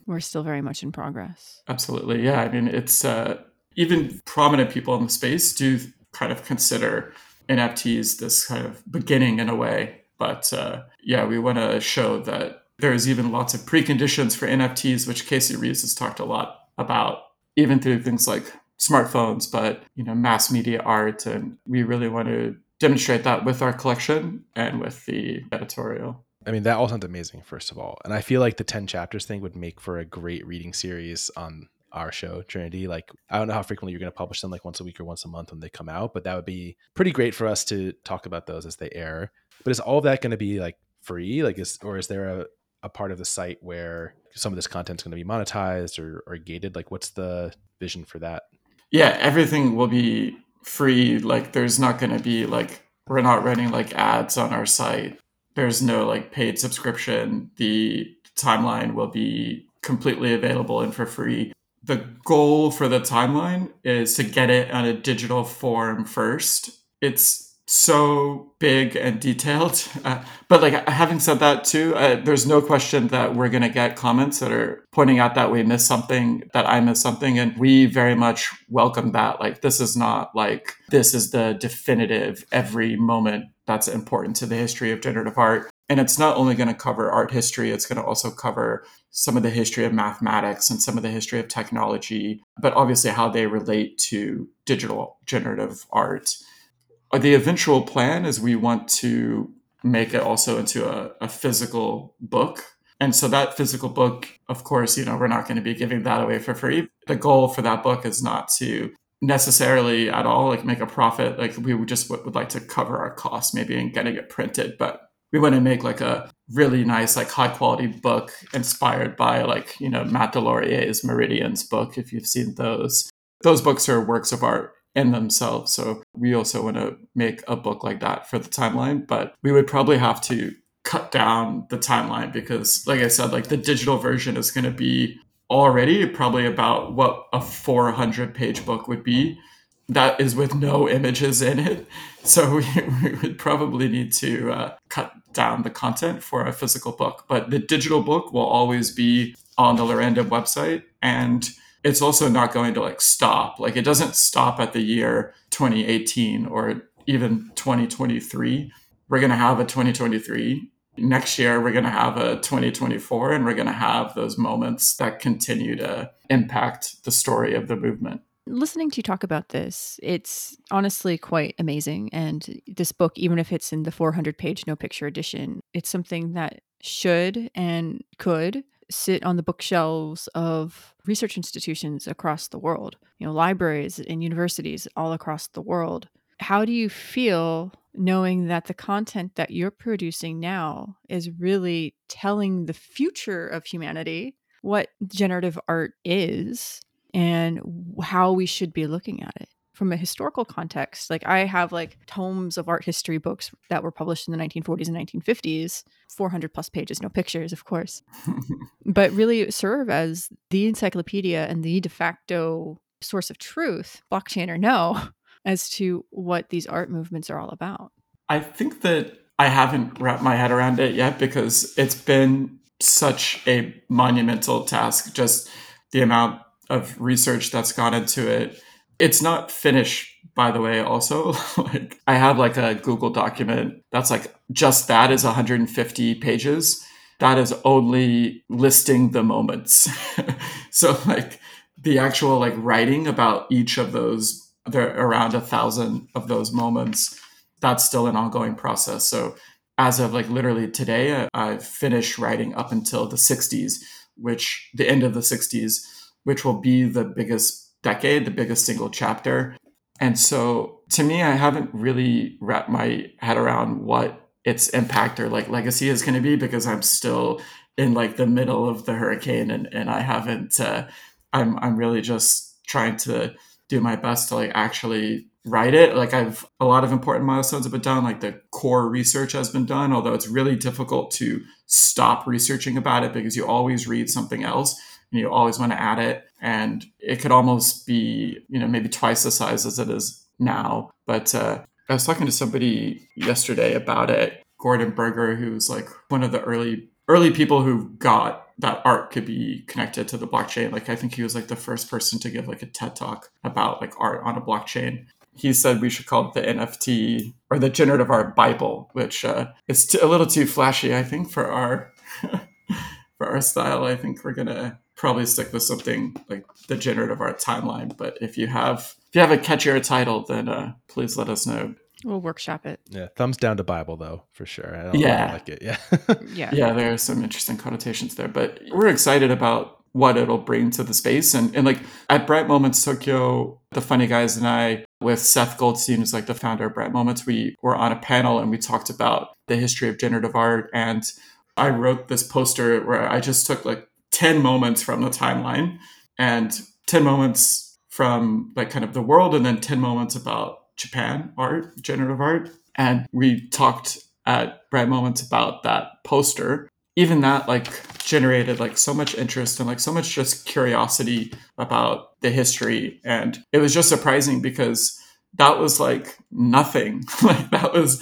We're still very much in progress. Absolutely. Yeah. I mean, it's uh, even prominent people in the space do kind of consider N F Ts this kind of beginning in a way. But uh, yeah, we want to show that there's even lots of preconditions for N F Ts, which Casey Rees has talked a lot about, even through things like smartphones, but, you know, mass media art. And we really want to demonstrate that with our collection and with the editorial. I mean, that all sounds amazing, first of all. And I feel like the ten chapters thing would make for a great reading series on our show, Trinity. Like, I don't know how frequently you're going to publish them, like once a week or once a month when they come out, but that would be pretty great for us to talk about those as they air. But is all of that going to be like free? Like, is, or is there a a part of the site where some of this content is going to be monetized or, or gated? Like, what's the vision for that? Yeah, everything will be free. Like, there's not going to be like, we're not running like ads on our site. There's no like paid subscription. The timeline will be completely available and for free. The goal for the timeline is to get it on a digital form first. It's so big and detailed. Uh, but like, having said that too, uh, there's no question that we're going to get comments that are pointing out that we missed something, that I missed something. And we very much welcome that. Like, this is not like, this is the definitive every moment that's important to the history of generative art. And it's not only going to cover art history, it's going to also cover some of the history of mathematics and some of the history of technology, but obviously how they relate to digital generative art. The eventual plan is we want to make it also into a, a physical book. And so that physical book, of course, you know, we're not going to be giving that away for free. The goal for that book is not to necessarily at all like make a profit. Like, we would just w- would like to cover our costs maybe in getting it printed. But we want to make like a really nice, like, high quality book inspired by, like, you know, Matt Delaurier's Meridians book, if you've seen those. Those books are works of art in themselves. So we also want to make a book like that for the timeline, but we would probably have to cut down the timeline because, like I said, like, the digital version is going to be already probably about what a four hundred page book would be. That is with no images in it. So we, we would probably need to uh, cut down the content for a physical book, but the digital book will always be on the La Random website. And it's also not going to like stop. Like, it doesn't stop at the year twenty eighteen or even twenty twenty-three. We're going to have a twenty twenty-three Next year, we're going to have a twenty twenty-four, and we're going to have those moments that continue to impact the story of the movement. Listening to you talk about this, it's honestly quite amazing. And this book, even if it's in the four hundred page no picture edition, it's something that should and could sit on the bookshelves of research institutions across the world, you know, libraries and universities all across the world. How do you feel knowing that the content that you're producing now is really telling the future of humanity, what generative art is, and how we should be looking at it from a historical context? Like, I have like tomes of art history books that were published in the nineteen forties and nineteen fifties, four hundred plus pages, no pictures, of course, but really serve as the encyclopedia and the de facto source of truth, blockchain or no, as to what these art movements are all about. I think that I haven't wrapped my head around it yet, because it's been such a monumental task, just the amount of research that's gone into it. It's not finished, by the way, also. Like, I have like a Google document that's like, just that is one hundred fifty pages. That is only listing the moments. So like the actual like writing about each of those, there are around a thousand of those moments. That's still an ongoing process. So as of like literally today, I've finished writing up until the sixties, which the end of the sixties, which will be the biggest decade, the biggest single chapter. And so to me, I haven't really wrapped my head around what its impact or like legacy is going to be, because I'm still in like the middle of the hurricane, and, and I haven't, uh, I'm, I'm really just trying to do my best to like actually write it. Like, I've, a lot of important milestones have been done. Like the core research has been done, although it's really difficult to stop researching about it because you always read something else. You always want to add it, and it could almost be, you know, maybe twice the size as it is now. But uh, I was talking to somebody yesterday about it, Gordon Berger, who's like one of the early, early people who got that art could be connected to the blockchain. Like, I think he was like the first person to give like a TED talk about like art on a blockchain. He said we should call it the N F T or the generative art Bible, which uh, is t- a little too flashy, I think, for our for our style. I think we're gonna probably stick with something like the generative art timeline. But if you have if you have a catchier title, then uh, please let us know. We'll workshop it. Yeah, thumbs down to Bible though, for sure. I don't yeah. really like it. Yeah. yeah, yeah. There are some interesting connotations there, but we're excited about what it'll bring to the space. And and like at Bright Moments Tokyo, the funny guys and I with Seth Goldstein, who's like the founder of Bright Moments, we were on a panel and we talked about the history of generative art. And I wrote this poster where I just took like ten moments from the timeline and ten moments from like kind of the world, and then ten moments about Japan art, generative art. And we talked at Bright Moments about that poster. Even that like generated like so much interest and like so much just curiosity about the history. And it was just surprising because that was like nothing. Like that was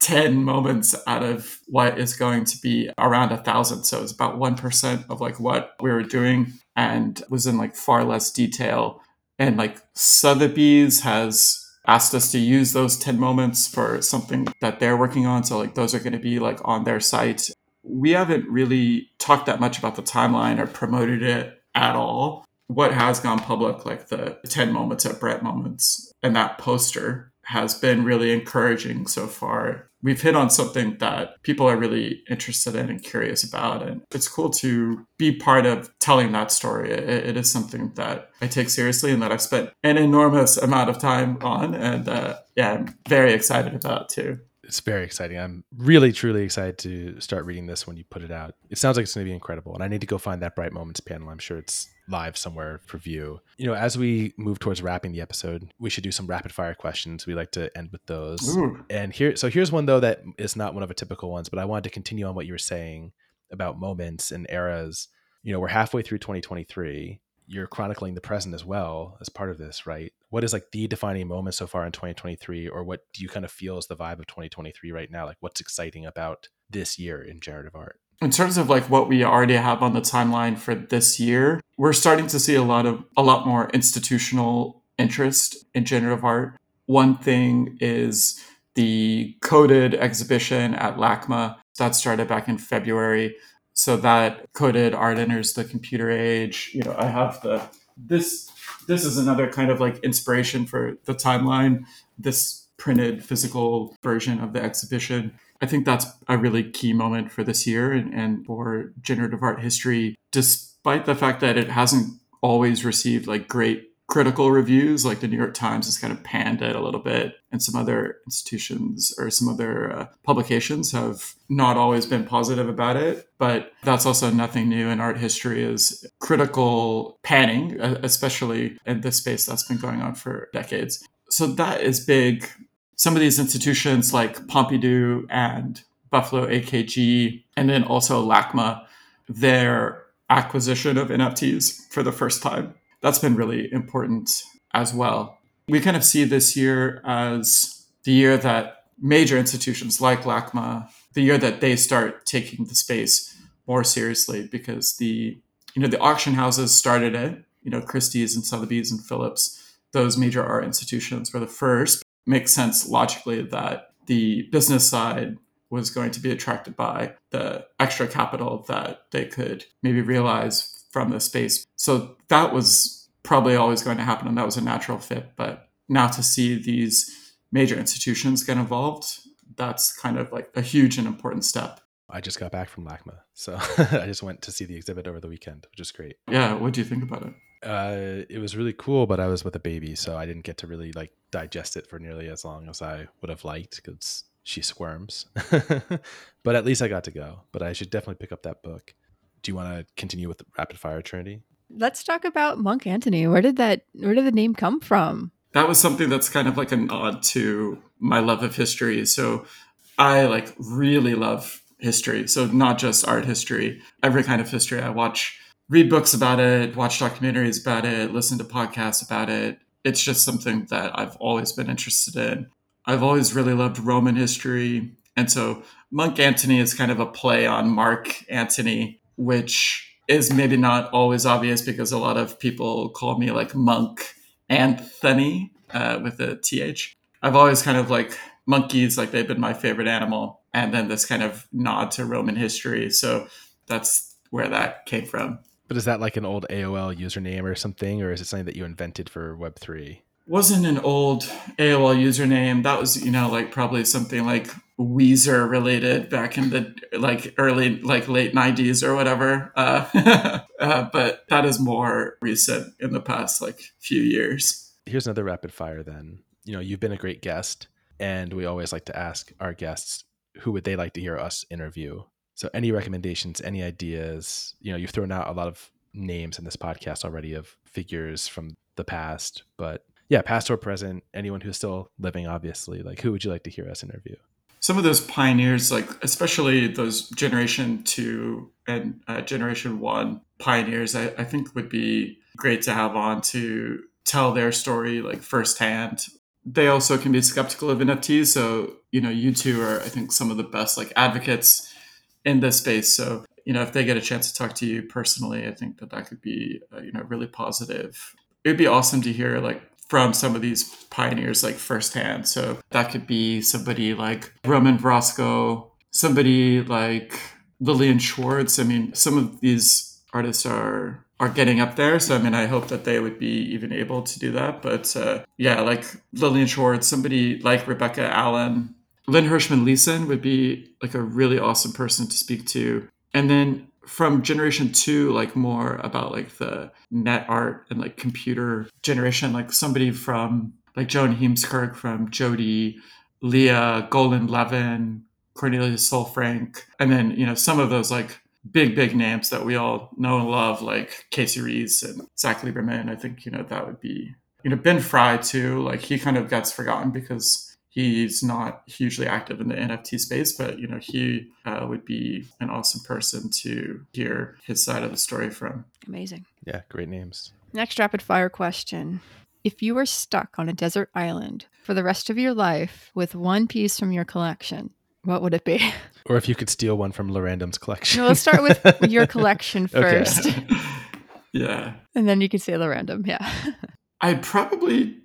ten moments out of what is going to be around a thousand. So it's about one percent of like what we were doing, and was in like far less detail. And like Sotheby's has asked us to use those ten moments for something that they're working on. So like those are going to be like on their site. We haven't really talked that much about the timeline or promoted it at all. What has gone public, like the ten moments at Bright Moments and that poster, has been really encouraging so far. We've hit on something that people are really interested in and curious about. And it's cool to be part of telling that story. It, it is something that I take seriously and that I've spent an enormous amount of time on. And uh, yeah, I'm very excited about too. It's very exciting. I'm really, truly excited to start reading this when you put it out. It sounds like it's going to be incredible. And I need to go find that Bright Moments panel. I'm sure it's live somewhere for view. You know, as we move towards wrapping the episode, we should do some rapid fire questions. We like to end with those. Ooh. And here, so here's one though, that is not one of a typical ones, but I wanted to continue on what you were saying about moments and eras. You know, we're halfway through twenty twenty-three. You're chronicling the present as well as part of this, right? What is like the defining moment so far in twenty twenty-three, or what do you kind of feel is the vibe of twenty twenty-three right now? Like, what's exciting about this year in generative art? In terms of like what we already have on the timeline for this year, we're starting to see a lot of a lot more institutional interest in generative art. One thing is the Coded exhibition at LACMA. That started back in February. So that Coded, Art Enters the Computer Age. You know, I have the, this, this is another kind of like inspiration for the timeline, this printed physical version of the exhibition. I think that's a really key moment for this year and, and for generative art history, despite the fact that it hasn't always received like great critical reviews. Like the New York Times has kind of panned it a little bit, and some other institutions or some other uh, publications have not always been positive about it. But that's also nothing new in art history, is critical panning, especially in this space that's been going on for decades. So that is big. Some of these institutions like Pompidou and Buffalo A K G, and then also LACMA, their acquisition of N F Ts for the first time, that's been really important as well. We kind of see this year as the year that major institutions like LACMA, the year that they start taking the space more seriously, because the, you know, the auction houses started it, you know, Christie's and Sotheby's and Phillips, those major art institutions were the first. Makes sense logically that the business side was going to be attracted by the extra capital that they could maybe realize from the space. So that was probably always going to happen, and that was a natural fit. But now to see these major institutions get involved, that's kind of like a huge and important step. I just got back from LACMA, so I just went to see the exhibit over the weekend, which is great. Yeah, what do you think about it? Uh, it was really cool, but I was with a baby, so I didn't get to really like digest it for nearly as long as I would have liked, because she squirms. But at least I got to go. But I should definitely pick up that book. Do you want to continue with the rapid fire, Trinity? Let's talk about Monk Antony. Where did that? Where did the name come from? That was something that's kind of like a nod to my love of history. So I like really love history. So not just art history, every kind of history. I watch. Read books about it, watch documentaries about it, listen to podcasts about it. It's just something that I've always been interested in. I've always really loved Roman history. And so Monk Antony is kind of a play on Mark Antony, which is maybe not always obvious because a lot of people call me like Monk Anthony uh, with a T H. I've always kind of like monkeys, like they've been my favorite animal. And then this kind of nod to Roman history. So that's where that came from. But is that like an old A O L username or something? Or is it something that you invented for Web three? Wasn't an old A O L username. That was, you know, like probably something like Weezer related back in the like early, like late nineties or whatever. Uh, uh, but that is more recent in the past like few years. Here's another rapid fire then. You know, you've been a great guest, and we always like to ask our guests, who would they like to hear us interview? So any recommendations, any ideas? You know, you've thrown out a lot of names in this podcast already of figures from the past, but yeah, past or present, anyone who's still living, obviously, like who would you like to hear us interview? Some of those pioneers, like especially those generation two and uh, generation one pioneers, I, I think would be great to have on to tell their story like firsthand. They also can be skeptical of N F Ts. So, you know, you two are, I think, some of the best like advocates in this space. So, you know, if they get a chance to talk to you personally, I think that that could be, uh, you know, really positive. It'd be awesome to hear like from some of these pioneers, like firsthand. So that could be somebody like Roman Roscoe, somebody like Lillian Schwartz. I mean, some of these artists are, are getting up there. So, I mean, I hope that they would be even able to do that. But uh, yeah, like Lillian Schwartz, somebody like Rebecca Allen, Lynn Hirschman-Leeson would be like a really awesome person to speak to. And then from generation two, like more about like the net art and like computer generation, like somebody from like Joan Heemskirk, from Jody, Leah, Golan Levin, Cornelia Solfrank. And then, you know, some of those like big, big names that we all know and love, like Casey Rees and Zach Lieberman. I think, you know, that would be, you know, Ben Fry too. Like he kind of gets forgotten because he's not hugely active in the N F T space, but you know he uh, would be an awesome person to hear his side of the story from. Amazing. Yeah, great names. Next rapid fire question. If you were stuck on a desert island for the rest of your life with one piece from your collection, what would it be? Or if you could steal one from La Random's collection. No, let's start with your collection first. Okay. Yeah. And then you could say La Random, yeah. I'd probably,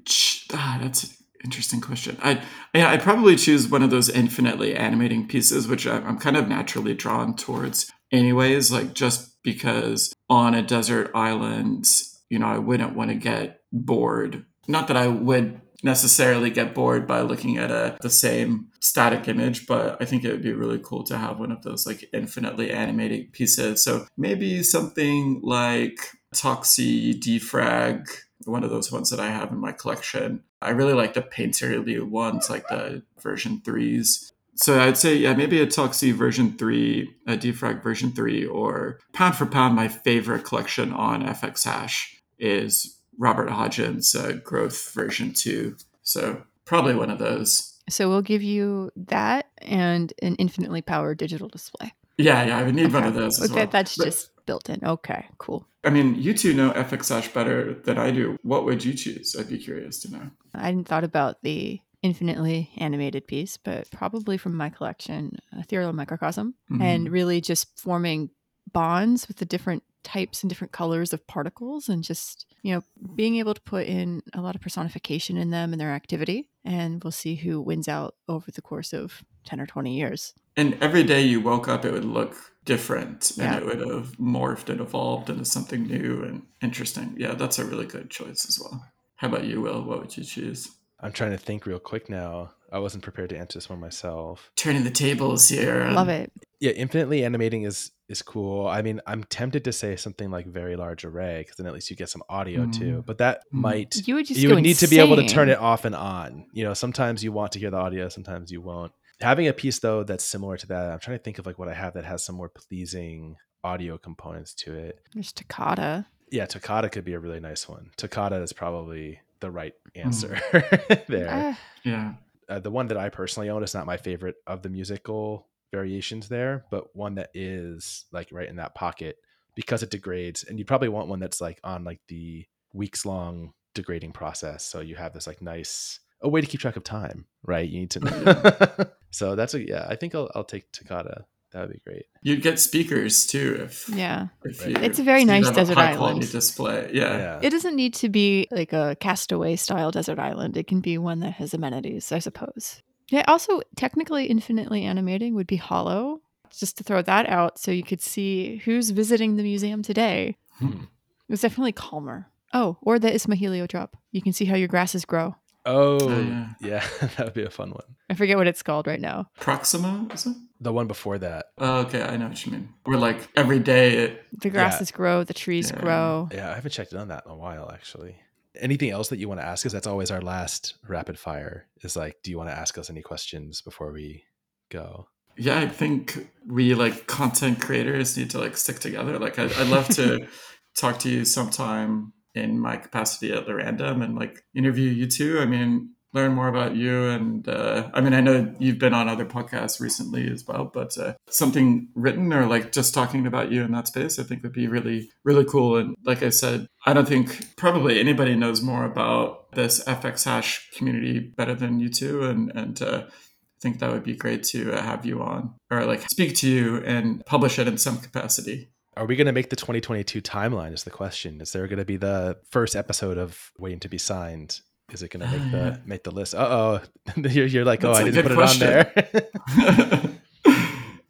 ah, that's Interesting question. I I probably choose one of those infinitely animating pieces, which I'm kind of naturally drawn towards anyways, like just because on a desert island, you know, I wouldn't want to get bored. Not that I would necessarily get bored by looking at a the same static image, but I think it would be really cool to have one of those like infinitely animating pieces. So maybe something like Toxie, Defrag, one of those ones that I have in my collection. I really like the painterly ones, like the version threes. So I'd say, yeah, maybe a Toxie version three, a Defrag version three, or pound for pound, my favorite collection on F X Hash is Robert Hodgins' uh, Growth version two. So probably one of those. So we'll give you that and an infinitely powered digital display. Yeah, yeah, I would need okay. one of those as okay, well. Okay, that's but- just... built in. Okay, cool. I mean, you two know F X Hash better than I do. What would you choose? I'd be curious to know. I hadn't thought about the infinitely animated piece, but probably from my collection, a Ethereal Microcosm, mm-hmm. and really just forming bonds with the different types and different colors of particles and just, you know, being able to put in a lot of personification in them and their activity. And we'll see who wins out over the course of ten or twenty years. And every day you woke up, it would look different and yeah. it would have morphed and evolved into something new and interesting. Yeah, that's a really good choice as well. How about you, Will? What would you choose? I'm trying to think real quick now. I wasn't prepared to answer this one myself. Turning the tables here. Love it. Yeah, infinitely animating is is cool. I mean, I'm tempted to say something like very large array because then at least you get some audio mm. too. But that mm. might you would, just you would need insane. to be able to turn it off and on. You know, sometimes you want to hear the audio, sometimes you won't. Having a piece though that's similar to that, I'm trying to think of like what I have that has some more pleasing audio components to it. There's Toccata. Yeah, Toccata could be a really nice one. Toccata is probably the right answer mm. there. Uh, yeah. Uh, the one that I personally own is not my favorite of the musical variations there, but one that is like right in that pocket because it degrades. And you probably want one that's like on like the weeks long degrading process. So you have this like nice, a way to keep track of time, right? You need to know. So that's a, yeah, I think I'll, I'll take Toccata. That would be great. You'd get speakers too. If, yeah. If right. It's a very nice desert a island display. Yeah. yeah. It doesn't need to be like a Castaway style desert island. It can be one that has amenities, I suppose. Yeah. Also, technically infinitely animating would be hollow. Just to throw that out so you could see who's visiting the museum today. Hmm. It was definitely calmer. Oh, or the Ismahilio drop. You can see how your grasses grow. Oh, oh yeah. yeah, that would be a fun one. I forget what it's called right now. Proxima, is it? The one before that. Oh, okay, I know what you mean. We're like every day. It... The grasses yeah. grow, the trees yeah. grow. Yeah, I haven't checked in on that in a while, actually. Anything else that you want to ask us? That's always our last rapid fire is like, do you want to ask us any questions before we go? Yeah, I think we like content creators need to like stick together. Like I'd, I'd love to talk to you sometime in my capacity at La Random and like interview you too. I mean, learn more about you. And uh, I mean, I know you've been on other podcasts recently as well, but uh, something written or like just talking about you in that space, I think would be really, really cool. And like I said, I don't think probably anybody knows more about this F X Hash community better than you two. And, and uh, I think that would be great to uh, have you on or like speak to you and publish it in some capacity. Are we going to make the twenty twenty-two timeline is the question. Is there going to be the first episode of Waiting to be Signed? Is it going to make the make the list? Uh-oh. You're, you're like, that's oh, I didn't put question. It on there.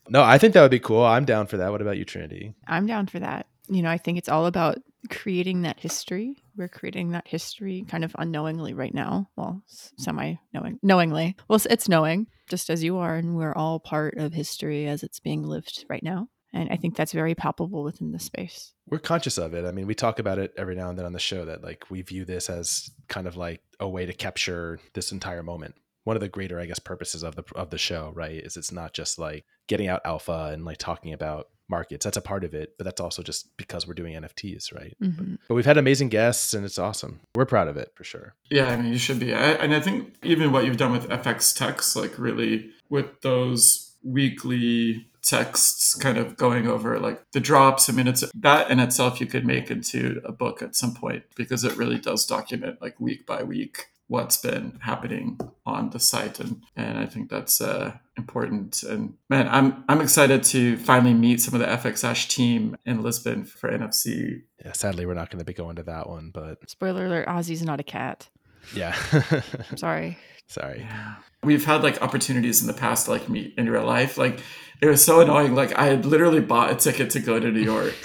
No, I think that would be cool. I'm down for that. What about you, Trinity? I'm down for that. You know, I think it's all about creating that history. We're creating that history kind of unknowingly right now. Well, semi-knowing, knowingly. Well, it's knowing, just as you are. And we're all part of history as it's being lived right now. And I think that's very palpable within the space. We're conscious of it. I mean, we talk about it every now and then on the show that like we view this as kind of like a way to capture this entire moment. One of the greater, I guess, purposes of the of the show, right, is it's not just like getting out alpha and like talking about markets. That's a part of it, but that's also just because we're doing N F Ts, right? Mm-hmm. But we've had amazing guests and it's awesome. We're proud of it for sure. Yeah, I mean, you should be. I, and I think even what you've done with F X Techs, like really with those weekly texts kind of going over like the drops. I mean, it's that in itself you could make into a book at some point because it really does document like week by week what's been happening on the site. And and I think that's uh, important. And man, I'm I'm excited to finally meet some of the F X Hash team in Lisbon for N F C. Yeah, sadly, we're not going to be going to that one, but spoiler alert, Ozzy's not a cat. Yeah. I'm sorry. Sorry. Yeah. We've had like opportunities in the past to like meet in real life. Like it was so annoying. Like I had literally bought a ticket to go to New York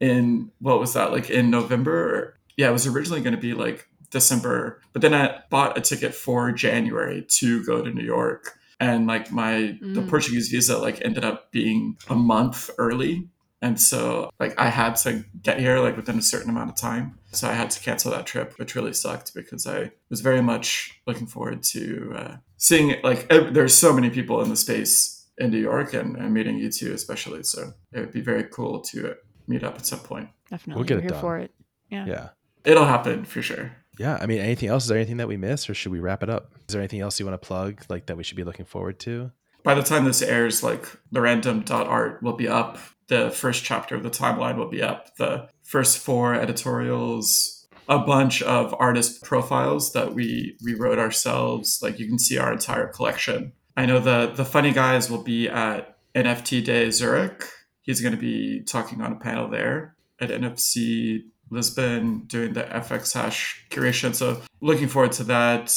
in, what was that? Like in November. Yeah, it was originally going to be like December, but then I bought a ticket for January to go to New York. And like my, mm. the Portuguese visa like ended up being a month early. And so like I had to get here like within a certain amount of time. So I had to cancel that trip, which really sucked because I was very much looking forward to uh, seeing it. Like there's so many people in the space in New York and, and meeting you two especially. So it would be very cool to meet up at some point. Definitely. We'll get it done. We're here for it. Yeah. Yeah. It'll happen for sure. Yeah. I mean, anything else? Is there anything that we missed or should we wrap it up? Is there anything else you want to plug like that we should be looking forward to? By the time this airs, like la random dot art will be up. The first chapter of the timeline will be up. The first four editorials, a bunch of artist profiles that we rewrote ourselves. Like you can see our entire collection. I know the, the funny guys will be at N F T Day Zurich. He's going to be talking on a panel there. At N F C Lisbon doing the F X Hash curation. So looking forward to that.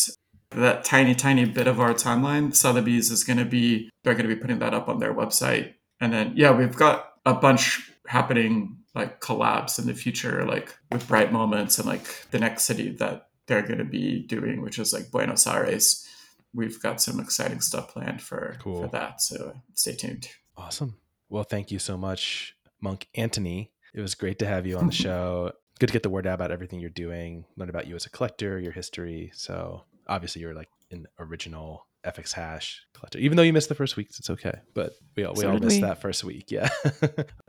That tiny, tiny bit of our timeline. Sotheby's is going to be, they're going to be putting that up on their website. And then, yeah, we've got a bunch happening, like collabs in the future, like with Bright Moments and like the next city that they're going to be doing, which is like Buenos Aires. We've got some exciting stuff planned for, cool. for that. So stay tuned. Awesome. Well, thank you so much, Monk Antony. It was great to have you on the show. Good to get the word out about everything you're doing, learn about you as a collector, your history. So obviously you're like an original F X Hash collector, even though you missed the first week, it's okay. But we all, we so all missed we. that first week. Yeah.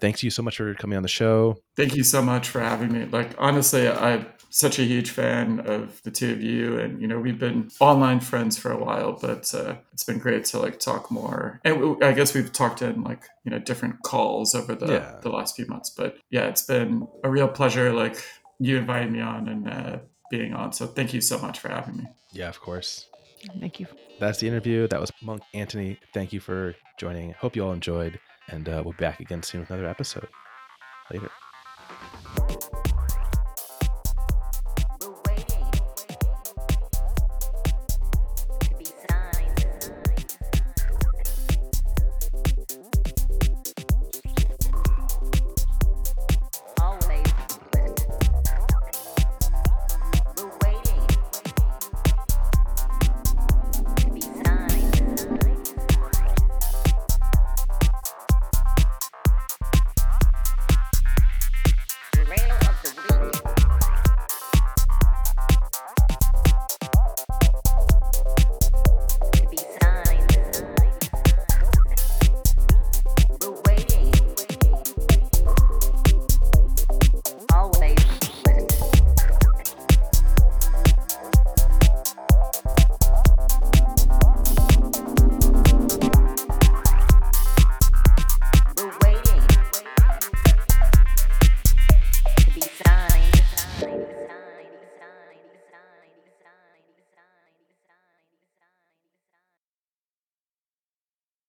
Thanks you so much for coming on the show. Thank you so much for having me. Like, honestly, I'm such a huge fan of the two of you. And, you know, we've been online friends for a while, but uh, it's been great to like talk more. And we, I guess we've talked in like, you know, different calls over the, yeah. the last few months, but yeah, it's been a real pleasure. Like you invited me on and uh, being on. So thank you so much for having me. Yeah, of course. Thank you. That's the interview. That was Monk Antony. Thank you for joining. Hope you all enjoyed, and uh, we'll be back again soon with another episode. Later.